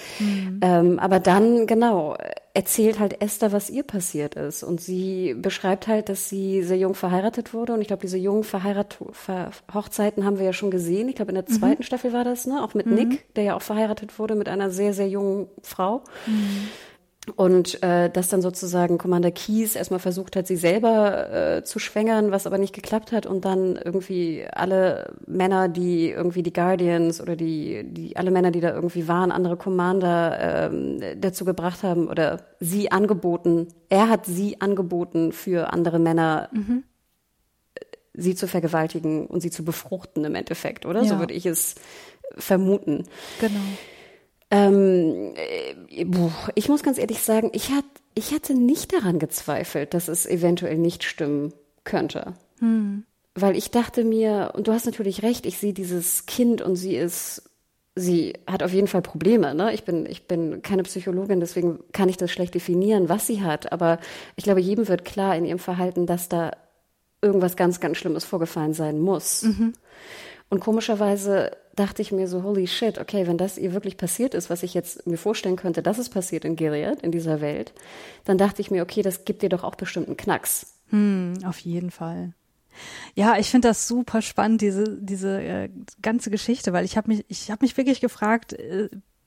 aber dann, genau, erzählt halt Esther, was ihr passiert ist. Und sie beschreibt halt, dass sie sehr jung verheiratet wurde. Und ich glaube, diese jungen Hochzeiten haben wir ja schon gesehen. Ich glaube, in der zweiten Staffel war das, ne? Auch mit Nick, der ja auch verheiratet wurde mit einer sehr, sehr jungen Frau. Mhm. Und dass dann sozusagen Commander Keyes erstmal versucht hat, sie selber zu schwängern, was aber nicht geklappt hat, und dann irgendwie alle Männer, die irgendwie die Guardians oder alle Männer, die da irgendwie waren, andere Commander dazu gebracht haben oder er hat sie angeboten für andere Männer, sie zu vergewaltigen und sie zu befruchten im Endeffekt, oder? Ja. So würde ich es vermuten. Genau. Ich muss ganz ehrlich sagen, ich hatte nicht daran gezweifelt, dass es eventuell nicht stimmen könnte. Hm. Weil ich dachte mir, und du hast natürlich recht, ich sehe dieses Kind und sie hat auf jeden Fall Probleme, ne? Ich bin keine Psychologin, deswegen kann ich das schlecht definieren, was sie hat. Aber ich glaube, jedem wird klar in ihrem Verhalten, dass da irgendwas ganz, ganz Schlimmes vorgefallen sein muss. Mhm. Und komischerweise dachte ich mir so, holy shit, okay, wenn das ihr wirklich passiert ist, was ich jetzt mir vorstellen könnte, dass es passiert in Gilead, in dieser Welt, dann dachte ich mir, okay, das gibt dir doch auch bestimmt einen Knacks. Auf jeden Fall. Ja, ich finde das super spannend, diese ganze Geschichte, weil ich habe mich wirklich gefragt,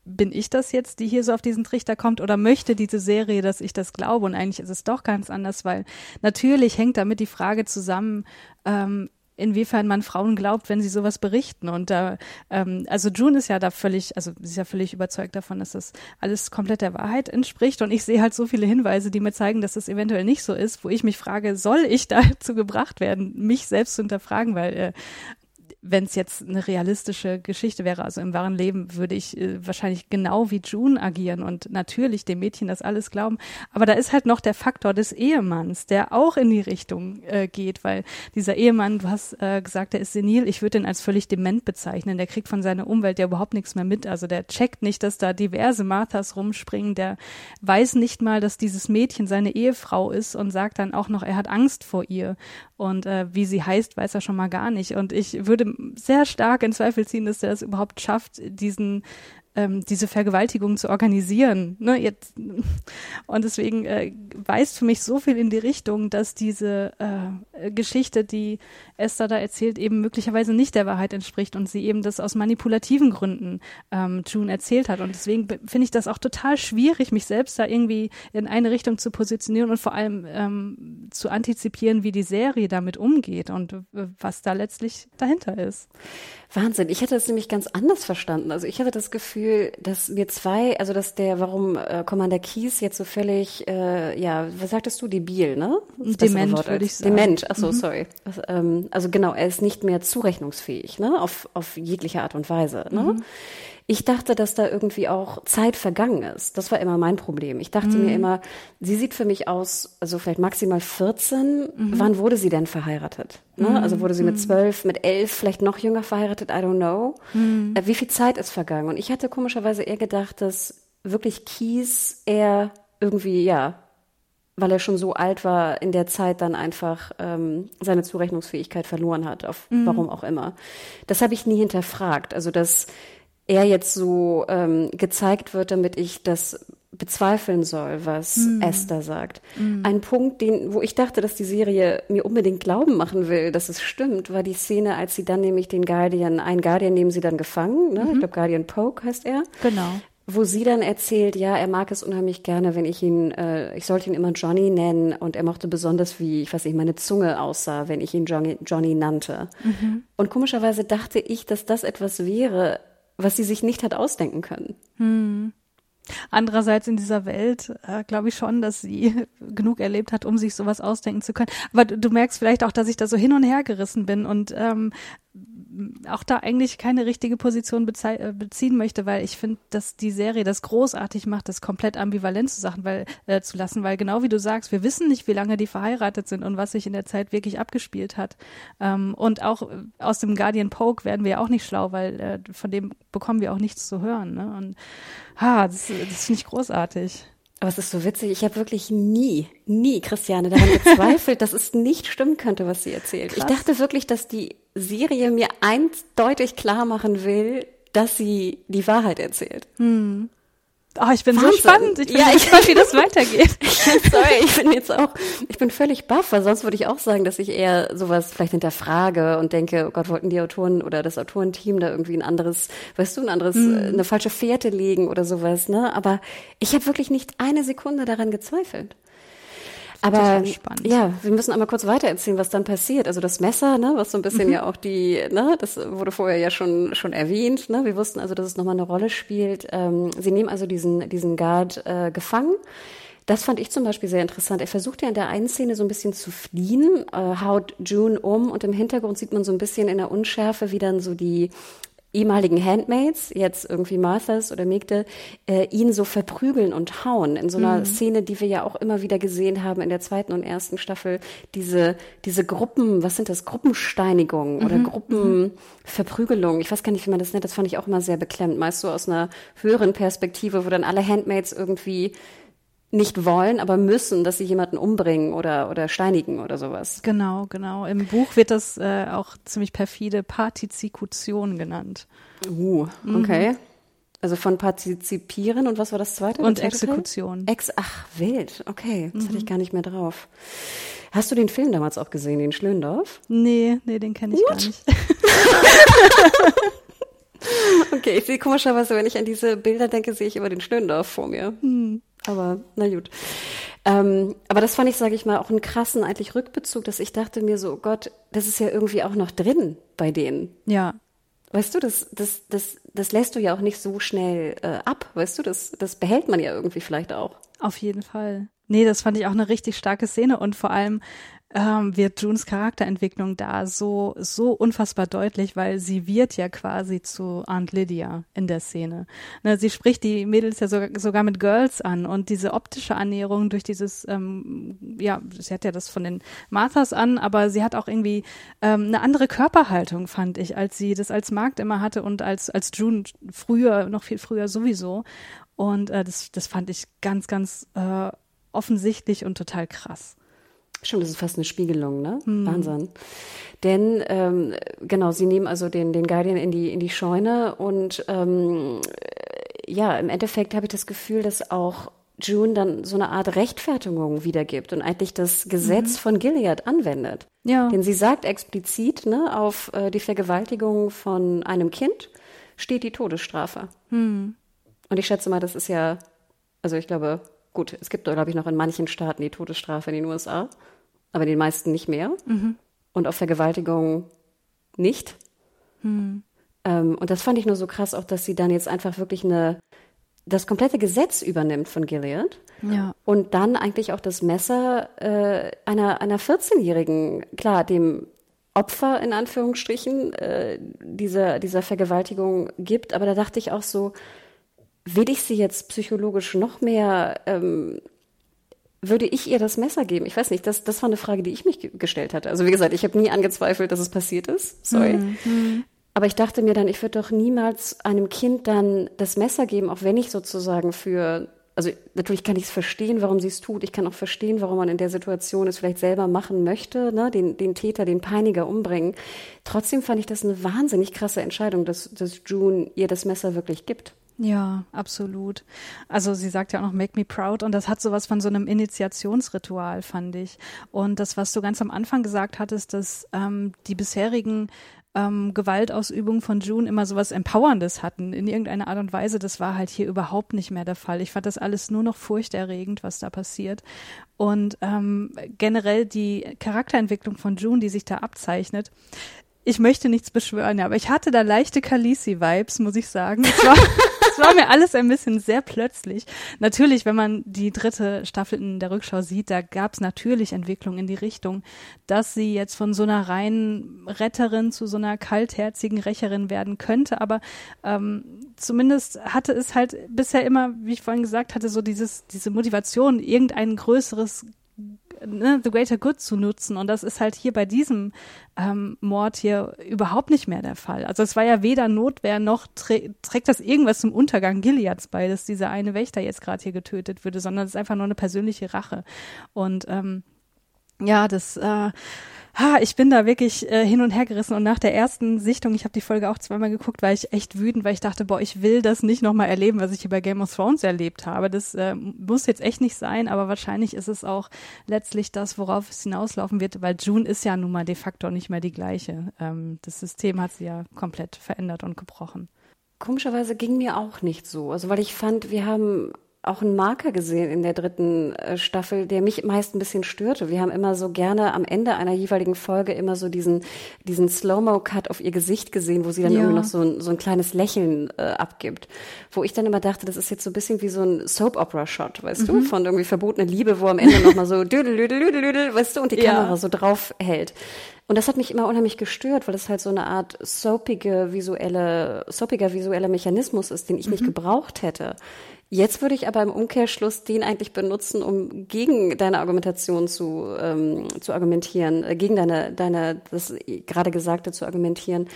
bin ich das jetzt, die hier so auf diesen Trichter kommt, oder möchte diese Serie, dass ich das glaube? Und eigentlich ist es doch ganz anders, weil natürlich hängt damit die Frage zusammen, inwiefern man Frauen glaubt, wenn sie sowas berichten. Und da, also June ist ja da völlig, also sie ist ja völlig überzeugt davon, dass das alles komplett der Wahrheit entspricht. Und ich sehe halt so viele Hinweise, die mir zeigen, dass das eventuell nicht so ist, wo ich mich frage, soll ich dazu gebracht werden, mich selbst zu hinterfragen, weil wenn es jetzt eine realistische Geschichte wäre, also im wahren Leben, würde ich wahrscheinlich genau wie June agieren und natürlich dem Mädchen das alles glauben. Aber da ist halt noch der Faktor des Ehemanns, der auch in die Richtung geht, weil dieser Ehemann, du hast gesagt, der ist senil, ich würde den als völlig dement bezeichnen. Der kriegt von seiner Umwelt ja überhaupt nichts mehr mit. Also der checkt nicht, dass da diverse Marthas rumspringen. Der weiß nicht mal, dass dieses Mädchen seine Ehefrau ist und sagt dann auch noch, er hat Angst vor ihr. Und wie sie heißt, weiß er schon mal gar nicht. Und ich würde sehr stark in Zweifel ziehen, dass der es überhaupt schafft, diese Vergewaltigung zu organisieren. Ne, jetzt. Und deswegen weist für mich so viel in die Richtung, dass diese Geschichte, die Esther da erzählt, eben möglicherweise nicht der Wahrheit entspricht und sie eben das aus manipulativen Gründen June erzählt hat. Und deswegen finde ich das auch total schwierig, mich selbst da irgendwie in eine Richtung zu positionieren und vor allem zu antizipieren, wie die Serie damit umgeht und was da letztlich dahinter ist. Wahnsinn, ich hätte das nämlich ganz anders verstanden. Also ich hatte das Gefühl, dass mir warum Commander Keyes jetzt so völlig, was sagtest du, debil, ne? Dement, würde ich sagen. Dement, achso, sorry. Also genau, er ist nicht mehr zurechnungsfähig, ne? Auf jegliche Art und Weise, ne? Mhm. Ich dachte, dass da irgendwie auch Zeit vergangen ist. Das war immer mein Problem. Ich dachte mir immer, sie sieht für mich aus, also vielleicht maximal 14. Wann wurde sie denn verheiratet? Ne? Also wurde sie mit 12, mit 11, vielleicht noch jünger verheiratet? I don't know. Wie viel Zeit ist vergangen? Und ich hatte komischerweise eher gedacht, dass wirklich Keyes eher irgendwie, weil er schon so alt war, in der Zeit dann einfach seine Zurechnungsfähigkeit verloren hat, auf warum auch immer. Das habe ich nie hinterfragt. Also das er jetzt so gezeigt wird, damit ich das bezweifeln soll, was Esther sagt. Ein Punkt, wo ich dachte, dass die Serie mir unbedingt glauben machen will, dass es stimmt, war die Szene, als sie dann nämlich einen Guardian nehmen sie dann gefangen, ne? Ich glaube Guardian Poke heißt er. Genau. Wo sie dann erzählt, ja, er mag es unheimlich gerne, wenn ich sollte ihn immer Johnny nennen und er mochte besonders, wie, ich weiß nicht, meine Zunge aussah, wenn ich ihn Johnny nannte. Und komischerweise dachte ich, dass das etwas wäre, was sie sich nicht hat ausdenken können. Andererseits in dieser Welt glaube ich schon, dass sie genug erlebt hat, um sich sowas ausdenken zu können. Aber du merkst vielleicht auch, dass ich da so hin und her gerissen bin und auch da eigentlich keine richtige Position beziehen möchte, weil ich finde, dass die Serie das großartig macht, das komplett ambivalent zu lassen, weil genau wie du sagst, wir wissen nicht, wie lange die verheiratet sind und was sich in der Zeit wirklich abgespielt hat. Und auch aus dem Guardian Poke werden wir auch nicht schlau, weil von dem bekommen wir auch nichts zu hören. Ne? Und das finde ich großartig. Aber es ist so witzig, ich habe wirklich nie, Christiane, daran gezweifelt, dass es nicht stimmen könnte, was sie erzählt. Krass. Ich dachte wirklich, dass die Serie mir eindeutig klar machen will, dass sie die Wahrheit erzählt. Oh, ich bin Wahnsinn. So spannend. Ich bin so gespannt, wie das weitergeht. Sorry, ich bin völlig baff, weil sonst würde ich auch sagen, dass ich eher sowas vielleicht hinterfrage und denke, oh Gott, wollten die Autoren oder das Autorenteam da irgendwie eine falsche Fährte legen oder sowas, ne? Aber ich habe wirklich nicht eine Sekunde daran gezweifelt. Aber wir müssen einmal kurz weitererzählen, was dann passiert. Also das Messer, ne, was so ein bisschen ja auch das wurde vorher ja schon erwähnt. Ne? Wir wussten also, dass es nochmal eine Rolle spielt. Sie nehmen also diesen Guard gefangen. Das fand ich zum Beispiel sehr interessant. Er versucht ja in der einen Szene so ein bisschen zu fliehen, haut June um und im Hintergrund sieht man so ein bisschen in der Unschärfe, wie dann so die ehemaligen Handmaids, jetzt irgendwie Marthas oder Mägde, ihn so verprügeln und hauen. In so einer Szene, die wir ja auch immer wieder gesehen haben in der zweiten und ersten Staffel, diese Gruppen, was sind das? Gruppensteinigungen oder Gruppenverprügelungen. Ich weiß gar nicht, wie man das nennt. Das fand ich auch immer sehr beklemmt. Meist so aus einer höheren Perspektive, wo dann alle Handmaids irgendwie nicht wollen, aber müssen, dass sie jemanden umbringen oder steinigen oder sowas. Genau. Im Buch wird das auch ziemlich perfide Partizikution genannt. Okay. Also von Partizipieren und was war das zweite? Und Exekution. Wild. Okay, das hatte ich gar nicht mehr drauf. Hast du den Film damals auch gesehen, den Schlöndorff? Nee, den kenne ich gar nicht. Okay, ich sehe komischerweise, wenn ich an diese Bilder denke, sehe ich immer den Schlöndorff vor mir. Aber na gut. Aber das fand ich, sage ich mal, auch einen krassen eigentlich Rückbezug, dass ich dachte mir so, oh Gott, das ist ja irgendwie auch noch drin bei denen. Ja. Weißt du, das lässt du ja auch nicht so schnell ab, weißt du, das behält man ja irgendwie vielleicht auch. Auf jeden Fall. Nee, das fand ich auch eine richtig starke Szene und vor allem wird Junes Charakterentwicklung da so unfassbar deutlich, weil sie wird ja quasi zu Aunt Lydia in der Szene. Ne, sie spricht die Mädels ja sogar mit Girls an und diese optische Annäherung durch dieses, sie hat ja das von den Marthas an, aber sie hat auch irgendwie eine andere Körperhaltung, fand ich, als sie das als Magd immer hatte und als June früher, noch viel früher sowieso. Und das fand ich ganz, ganz offensichtlich und total krass. Stimmt, das ist fast eine Spiegelung, ne? Wahnsinn. Denn, sie nehmen also den Guardian in die Scheune und im Endeffekt habe ich das Gefühl, dass auch June dann so eine Art Rechtfertigung wiedergibt und eigentlich das Gesetz von Gilead anwendet. Ja. Denn sie sagt explizit, ne, auf die Vergewaltigung von einem Kind steht die Todesstrafe. Und ich schätze mal, das ist ja, also ich glaube, gut, es gibt, glaube ich, noch in manchen Staaten die Todesstrafe in den USA, aber in den meisten nicht mehr. Und auf Vergewaltigung nicht. Und das fand ich nur so krass, auch dass sie dann jetzt einfach wirklich das komplette Gesetz übernimmt von Gilead. Ja. Und dann eigentlich auch das Messer einer 14-Jährigen, klar, dem Opfer in Anführungsstrichen, dieser Vergewaltigung gibt. Aber da dachte ich auch so, will ich sie jetzt psychologisch noch mehr, würde ich ihr das Messer geben? Ich weiß nicht, das war eine Frage, die ich mich gestellt hatte. Also wie gesagt, ich habe nie angezweifelt, dass es passiert ist, sorry. Aber ich dachte mir dann, ich würde doch niemals einem Kind dann das Messer geben, auch wenn ich sozusagen also natürlich kann ich es verstehen, warum sie es tut. Ich kann auch verstehen, warum man in der Situation es vielleicht selber machen möchte, ne? Den Täter, den Peiniger umbringen. Trotzdem fand ich das eine wahnsinnig krasse Entscheidung, dass June ihr das Messer wirklich gibt. Ja, absolut. Also sie sagt ja auch noch Make Me Proud und das hat sowas von so einem Initiationsritual, fand ich. Und das, was du ganz am Anfang gesagt hattest, dass die bisherigen Gewaltausübungen von June immer sowas Empowerndes hatten, in irgendeiner Art und Weise, das war halt hier überhaupt nicht mehr der Fall. Ich fand das alles nur noch furchterregend, was da passiert. Und generell die Charakterentwicklung von June, die sich da abzeichnet, ich möchte nichts beschwören, aber ich hatte da leichte Khaleesi-Vibes, muss ich sagen. Es war mir alles ein bisschen sehr plötzlich. Natürlich, wenn man die dritte Staffel in der Rückschau sieht, da gab es natürlich Entwicklungen in die Richtung, dass sie jetzt von so einer reinen Retterin zu so einer kaltherzigen Rächerin werden könnte. Aber zumindest hatte es halt bisher immer, wie ich vorhin gesagt hatte, so diese Motivation, irgendein größeres the greater good zu nutzen. Und das ist halt hier bei diesem Mord hier überhaupt nicht mehr der Fall. Also es war ja weder Notwehr noch trägt das irgendwas zum Untergang Gileads bei, dass dieser eine Wächter jetzt gerade hier getötet würde, sondern es ist einfach nur eine persönliche Rache. Und ich bin da wirklich hin und her gerissen und nach der ersten Sichtung, ich habe die Folge auch zweimal geguckt, war ich echt wütend, weil ich dachte, ich will das nicht nochmal erleben, was ich hier bei Game of Thrones erlebt habe. Das muss jetzt echt nicht sein, aber wahrscheinlich ist es auch letztlich das, worauf es hinauslaufen wird, weil June ist ja nun mal de facto nicht mehr die gleiche. Das System hat sie ja komplett verändert und gebrochen. Komischerweise ging mir auch nicht so, also weil ich fand, wir haben auch einen Marker gesehen in der dritten Staffel, der mich meist ein bisschen störte. Wir haben immer so gerne am Ende einer jeweiligen Folge immer so diesen Slow-Mo-Cut auf ihr Gesicht gesehen, wo sie dann immer noch so ein kleines Lächeln abgibt. Wo ich dann immer dachte, das ist jetzt so ein bisschen wie so ein Soap-Opera-Shot, weißt du, von irgendwie verbotene Liebe, wo am Ende nochmal so düdel, weißt du, und die Kamera so drauf hält. Und das hat mich immer unheimlich gestört, weil das halt so eine Art soapiger visueller Mechanismus ist, den ich nicht gebraucht hätte. Jetzt würde ich aber im Umkehrschluss den eigentlich benutzen, um gegen deine Argumentation zu argumentieren, gegen deine das gerade Gesagte zu argumentieren,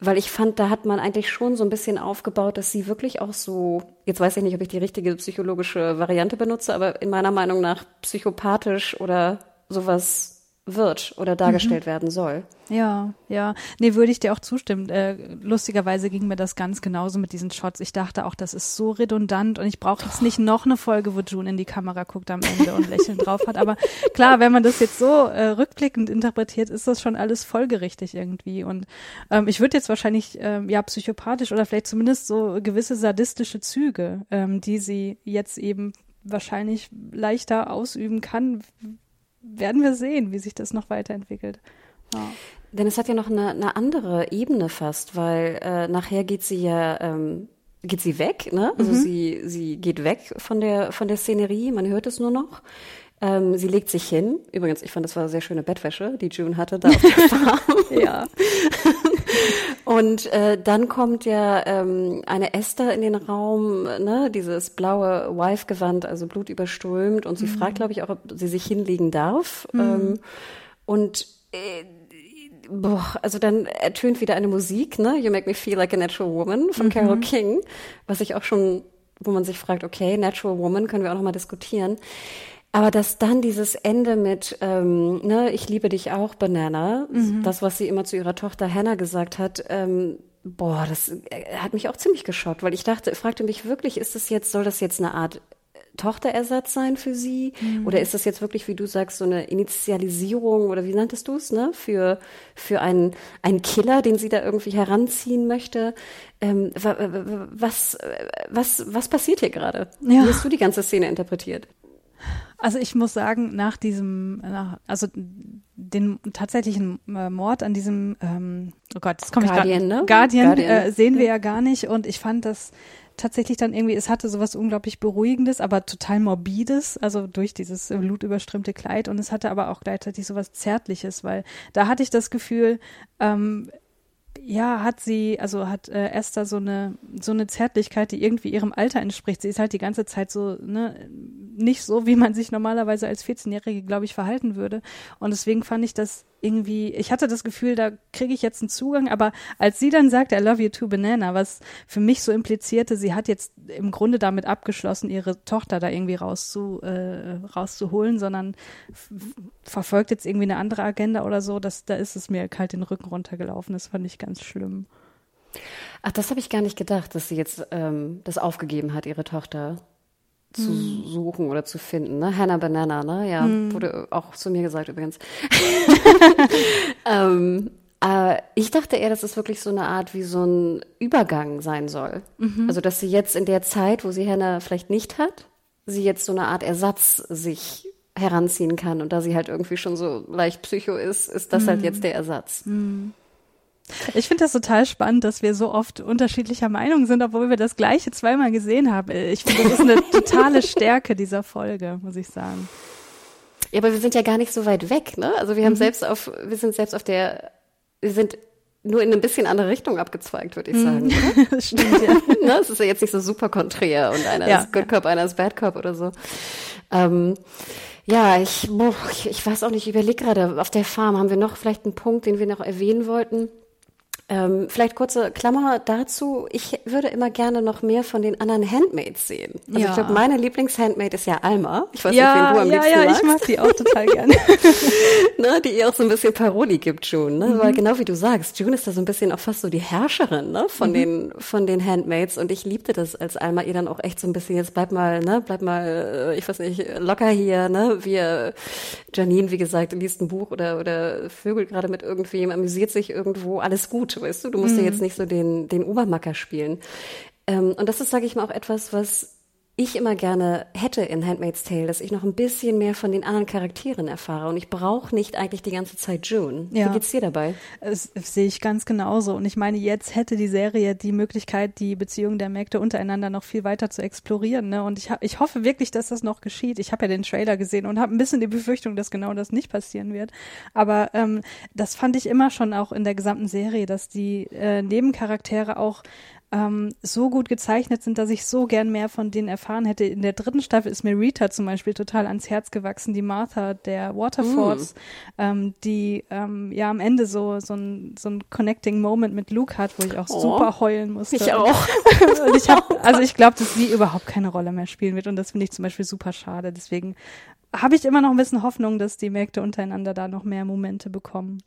weil ich fand, da hat man eigentlich schon so ein bisschen aufgebaut, dass sie wirklich auch so, jetzt weiß ich nicht, ob ich die richtige psychologische Variante benutze, aber in meiner Meinung nach psychopathisch oder sowas wird oder dargestellt werden soll. Ja. Nee, würde ich dir auch zustimmen. Lustigerweise ging mir das ganz genauso mit diesen Shots. Ich dachte auch, das ist so redundant und ich brauche jetzt nicht noch eine Folge, wo June in die Kamera guckt am Ende und lächeln drauf hat. Aber klar, wenn man das jetzt so rückblickend interpretiert, ist das schon alles folgerichtig irgendwie. Und ich würde jetzt wahrscheinlich, psychopathisch oder vielleicht zumindest so gewisse sadistische Züge, die sie jetzt eben wahrscheinlich leichter ausüben kann, werden wir sehen, wie sich das noch weiterentwickelt. Ja. Denn es hat ja noch eine andere Ebene fast, weil nachher geht sie ja geht sie weg, ne? Also sie geht weg von der Szenerie, man hört es nur noch. Sie legt sich hin. Übrigens, ich fand, das war eine sehr schöne Bettwäsche, die June hatte da auf der Farm. Ja. Und dann kommt ja eine Esther in den Raum, ne, dieses blaue Wife-Gewand, also blutüberströmt. Und sie fragt, glaube ich, auch, ob sie sich hinlegen darf. Also dann ertönt wieder eine Musik, ne? You Make Me Feel Like a Natural Woman von Carole King, was ich auch schon, wo man sich fragt, okay, Natural Woman, können wir auch nochmal diskutieren. Aber dass dann dieses Ende mit, ich liebe dich auch, Banana, das, was sie immer zu ihrer Tochter Hannah gesagt hat, das hat mich auch ziemlich geschockt, weil ich fragte mich wirklich, soll das jetzt eine Art Tochterersatz sein für sie? Oder ist das jetzt wirklich, wie du sagst, so eine Initialisierung oder wie nanntest du es, ne? Für einen Killer, den sie da irgendwie heranziehen möchte? Was passiert hier gerade? Ja. Wie hast du die ganze Szene interpretiert? Also ich muss sagen, nach den tatsächlichen Mord an diesem, Guardian, sehen wir ja gar nicht. Und ich fand das tatsächlich dann irgendwie, es hatte sowas unglaublich Beruhigendes, aber total Morbides, also durch dieses blutüberströmte Kleid. Und es hatte aber auch gleichzeitig sowas Zärtliches, weil da hatte ich das Gefühl, hat Esther so eine Zärtlichkeit, die irgendwie ihrem Alter entspricht. Sie ist halt die ganze Zeit so, ne, nicht so, wie man sich normalerweise als 14-Jährige, glaube ich, verhalten würde. Und deswegen fand ich das irgendwie, ich hatte das Gefühl, da kriege ich jetzt einen Zugang, aber als sie dann sagte, I love you too, Banana, was für mich so implizierte, sie hat jetzt im Grunde damit abgeschlossen, ihre Tochter da irgendwie rauszuholen, sondern verfolgt jetzt irgendwie eine andere Agenda oder so, da ist es mir kalt den Rücken runtergelaufen, das fand ich ganz schlimm. Ach, das habe ich gar nicht gedacht, dass sie jetzt das aufgegeben hat, ihre Tochter zu suchen oder zu finden, ne? Hannah Banana, ne? Ja, wurde auch zu mir gesagt übrigens. Ich dachte eher, dass es wirklich so eine Art wie so ein Übergang sein soll. Also, dass sie jetzt in der Zeit, wo sie Hannah vielleicht nicht hat, sie jetzt so eine Art Ersatz sich heranziehen kann. Und da sie halt irgendwie schon so leicht Psycho ist, ist das halt jetzt der Ersatz. Ich finde das total spannend, dass wir so oft unterschiedlicher Meinung sind, obwohl wir das Gleiche zweimal gesehen haben. Ich finde, das ist eine totale Stärke dieser Folge, muss ich sagen. Ja, aber wir sind ja gar nicht so weit weg, ne? Also wir haben wir sind nur in eine bisschen andere Richtung abgezweigt, würde ich sagen. Oder? Stimmt, ja. Ne? Es ist ja jetzt nicht so super konträr und einer ist Good Cop, einer ist Bad Cop oder so. Ich weiß auch nicht, ich überlege gerade, auf der Farm haben wir noch vielleicht einen Punkt, den wir noch erwähnen wollten. Vielleicht kurze Klammer dazu. Ich würde immer gerne noch mehr von den anderen Handmaids sehen. Also ich glaube, meine Lieblingshandmaid ist ja Alma. Ich weiß nicht, wen du am liebsten magst. Ich mag die auch total gerne. Ne, die ihr auch so ein bisschen Paroli gibt, June. Ne? Weil genau wie du sagst, June ist da so ein bisschen auch fast so die Herrscherin, ne? von den Handmaids. Und ich liebte das, als Alma ihr dann auch echt so ein bisschen, jetzt bleib mal, ich weiß nicht, locker hier. Ne? Janine, wie gesagt, liest ein Buch oder vögelt gerade mit irgendwem, amüsiert sich irgendwo, alles gut. Weißt du, musst ja jetzt nicht so den Obermacker spielen. Und das ist, sage ich mal, auch etwas, was ich immer gerne hätte in Handmaid's Tale, dass ich noch ein bisschen mehr von den anderen Charakteren erfahre. Und ich brauche nicht eigentlich die ganze Zeit June. Ja. Wie geht's dir dabei? Das sehe ich ganz genauso. Und ich meine, jetzt hätte die Serie die Möglichkeit, die Beziehung der Mägde untereinander noch viel weiter zu explorieren. Ne? Und ich hoffe wirklich, dass das noch geschieht. Ich habe ja den Trailer gesehen und habe ein bisschen die Befürchtung, dass genau das nicht passieren wird. Aber das fand ich immer schon auch in der gesamten Serie, dass die Nebencharaktere auch so gut gezeichnet sind, dass ich so gern mehr von denen erfahren hätte. In der dritten Staffel ist mir Rita zum Beispiel total ans Herz gewachsen, die Martha der Waterfords, die ja am Ende so ein Connecting Moment mit Luke hat, wo ich auch super heulen musste. Ich auch. Und ich glaube, dass sie überhaupt keine Rolle mehr spielen wird und das finde ich zum Beispiel super schade. Deswegen habe ich immer noch ein bisschen Hoffnung, dass die Mägde untereinander da noch mehr Momente bekommen.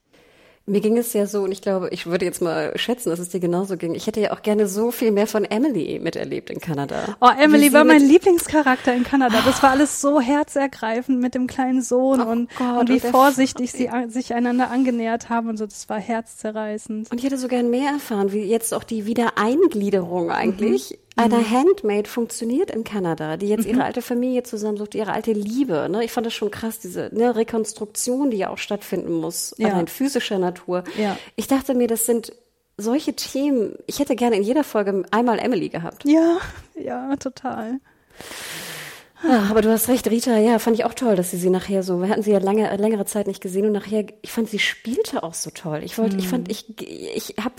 Mir ging es ja so, und ich glaube, ich würde jetzt mal schätzen, dass es dir genauso ging. Ich hätte ja auch gerne so viel mehr von Emily miterlebt in Kanada. Oh, Emily war mein Lieblingscharakter in Kanada. Das war alles so herzergreifend mit dem kleinen Sohn und wie vorsichtig sie sich einander angenähert haben und so. Das war herzzerreißend. Und ich hätte so gern mehr erfahren, wie jetzt auch die Wiedereingliederung eigentlich einer Handmaid funktioniert in Kanada, die jetzt ihre alte Familie zusammensucht, ihre alte Liebe. Ne? Ich fand das schon krass, diese Rekonstruktion, die ja auch stattfinden muss, allein physischer Natur. Ja. Ich dachte mir, das sind solche Themen. Ich hätte gerne in jeder Folge einmal Emily gehabt. Ja, total. Ach, aber du hast recht, Rita, ja, fand ich auch toll, dass sie nachher so, wir hatten sie ja längere Zeit nicht gesehen und nachher, ich fand, sie spielte auch so toll. Ich habe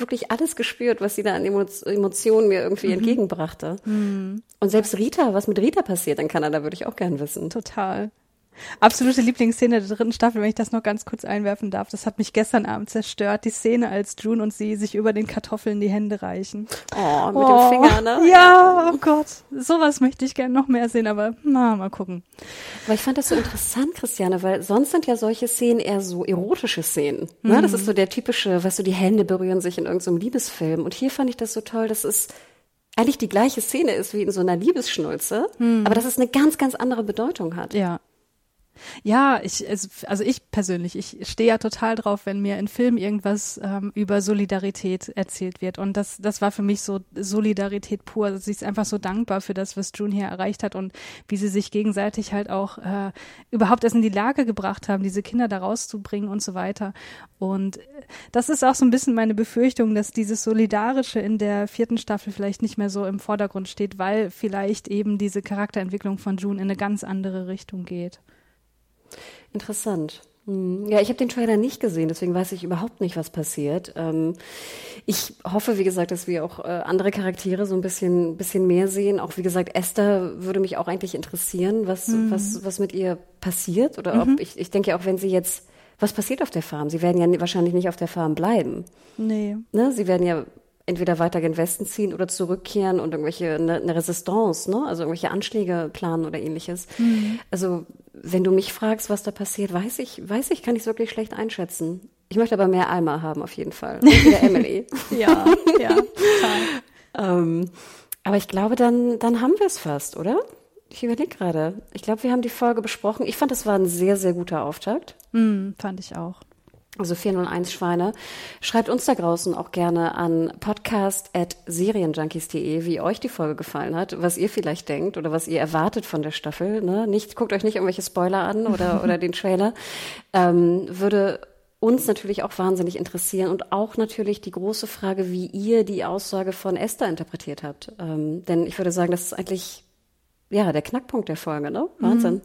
wirklich alles gespürt, was sie da an Emotionen mir irgendwie entgegenbrachte. Und selbst Rita, was mit Rita passiert in Kanada, würde ich auch gern wissen. Total. Absolute Lieblingsszene der dritten Staffel, wenn ich das noch ganz kurz einwerfen darf. Das hat mich gestern Abend zerstört. Die Szene, als June und sie sich über den Kartoffeln die Hände reichen. Oh, mit dem Finger, ne? Ja, oh Gott. Sowas möchte ich gerne noch mehr sehen, aber mal gucken. Aber ich fand das so interessant, Christiane, weil sonst sind ja solche Szenen eher so erotische Szenen. Ne? Das ist so der typische, weißt du, die Hände berühren sich in irgendeinem Liebesfilm. Und hier fand ich das so toll, das ist eigentlich die gleiche Szene ist wie in so einer Liebesschnulze, aber dass es eine ganz, ganz andere Bedeutung hat. Ja. Ja, ich persönlich stehe ja total drauf, wenn mir in Filmen irgendwas über Solidarität erzählt wird. Und das war für mich so Solidarität pur. Also sie ist einfach so dankbar für das, was June hier erreicht hat und wie sie sich gegenseitig halt auch überhaupt erst in die Lage gebracht haben, diese Kinder da rauszubringen und so weiter. Und das ist auch so ein bisschen meine Befürchtung, dass dieses Solidarische in der vierten Staffel vielleicht nicht mehr so im Vordergrund steht, weil vielleicht eben diese Charakterentwicklung von June in eine ganz andere Richtung geht. Interessant. Ja, ich habe den Trailer nicht gesehen, deswegen weiß ich überhaupt nicht, was passiert. Ich hoffe, wie gesagt, dass wir auch andere Charaktere so ein bisschen mehr sehen. Auch wie gesagt, Esther würde mich auch eigentlich interessieren, was mit ihr passiert. Oder ob ich denke auch, wenn sie jetzt, was passiert auf der Farm? Sie werden ja wahrscheinlich nicht auf der Farm bleiben. Nee. Ne? Sie werden ja entweder weiter gen Westen ziehen oder zurückkehren und irgendwelche eine Resistance, ne? Also irgendwelche Anschläge planen oder ähnliches. Also wenn du mich fragst, was da passiert, weiß ich, kann ich es wirklich schlecht einschätzen. Ich möchte aber mehr Alma haben auf jeden Fall. Und wieder Emily. ja, total. Aber ich glaube, dann haben wir es fast, oder? Ich überlege gerade. Ich glaube, wir haben die Folge besprochen. Ich fand, das war ein sehr, sehr guter Auftakt. Fand ich auch. Also 401 Schweine. Schreibt uns da draußen auch gerne an podcast@serienjunkies.de, wie euch die Folge gefallen hat, was ihr vielleicht denkt oder was ihr erwartet von der Staffel. Ne? Guckt euch nicht irgendwelche Spoiler an oder den Trailer. Würde uns natürlich auch wahnsinnig interessieren und auch natürlich die große Frage, wie ihr die Aussage von Esther interpretiert habt. Denn ich würde sagen, das ist eigentlich der Knackpunkt der Folge. Ne? Wahnsinn.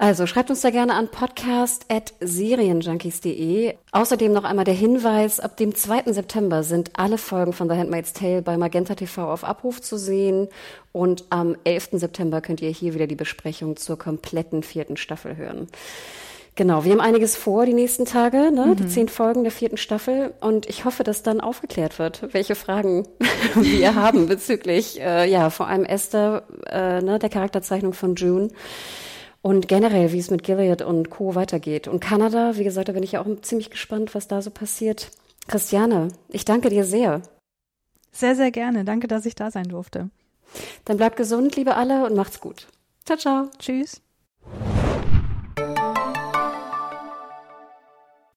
Also schreibt uns da gerne an podcast@serienjunkies.de. Außerdem noch einmal der Hinweis, ab dem 2. September sind alle Folgen von The Handmaid's Tale bei Magenta TV auf Abruf zu sehen. Und am 11. September könnt ihr hier wieder die Besprechung zur kompletten 4. Staffel hören. Genau, wir haben einiges vor die nächsten Tage, ne? Die 10 Folgen der 4. Staffel. Und ich hoffe, dass dann aufgeklärt wird, welche Fragen wir haben bezüglich, vor allem Esther, der Charakterzeichnung von June. Und generell, wie es mit Gilead und Co. weitergeht. Und Kanada, wie gesagt, da bin ich ja auch ziemlich gespannt, was da so passiert. Christiane, ich danke dir sehr. Sehr, sehr gerne. Danke, dass ich da sein durfte. Dann bleibt gesund, liebe alle, und macht's gut. Ciao, ciao. Tschüss.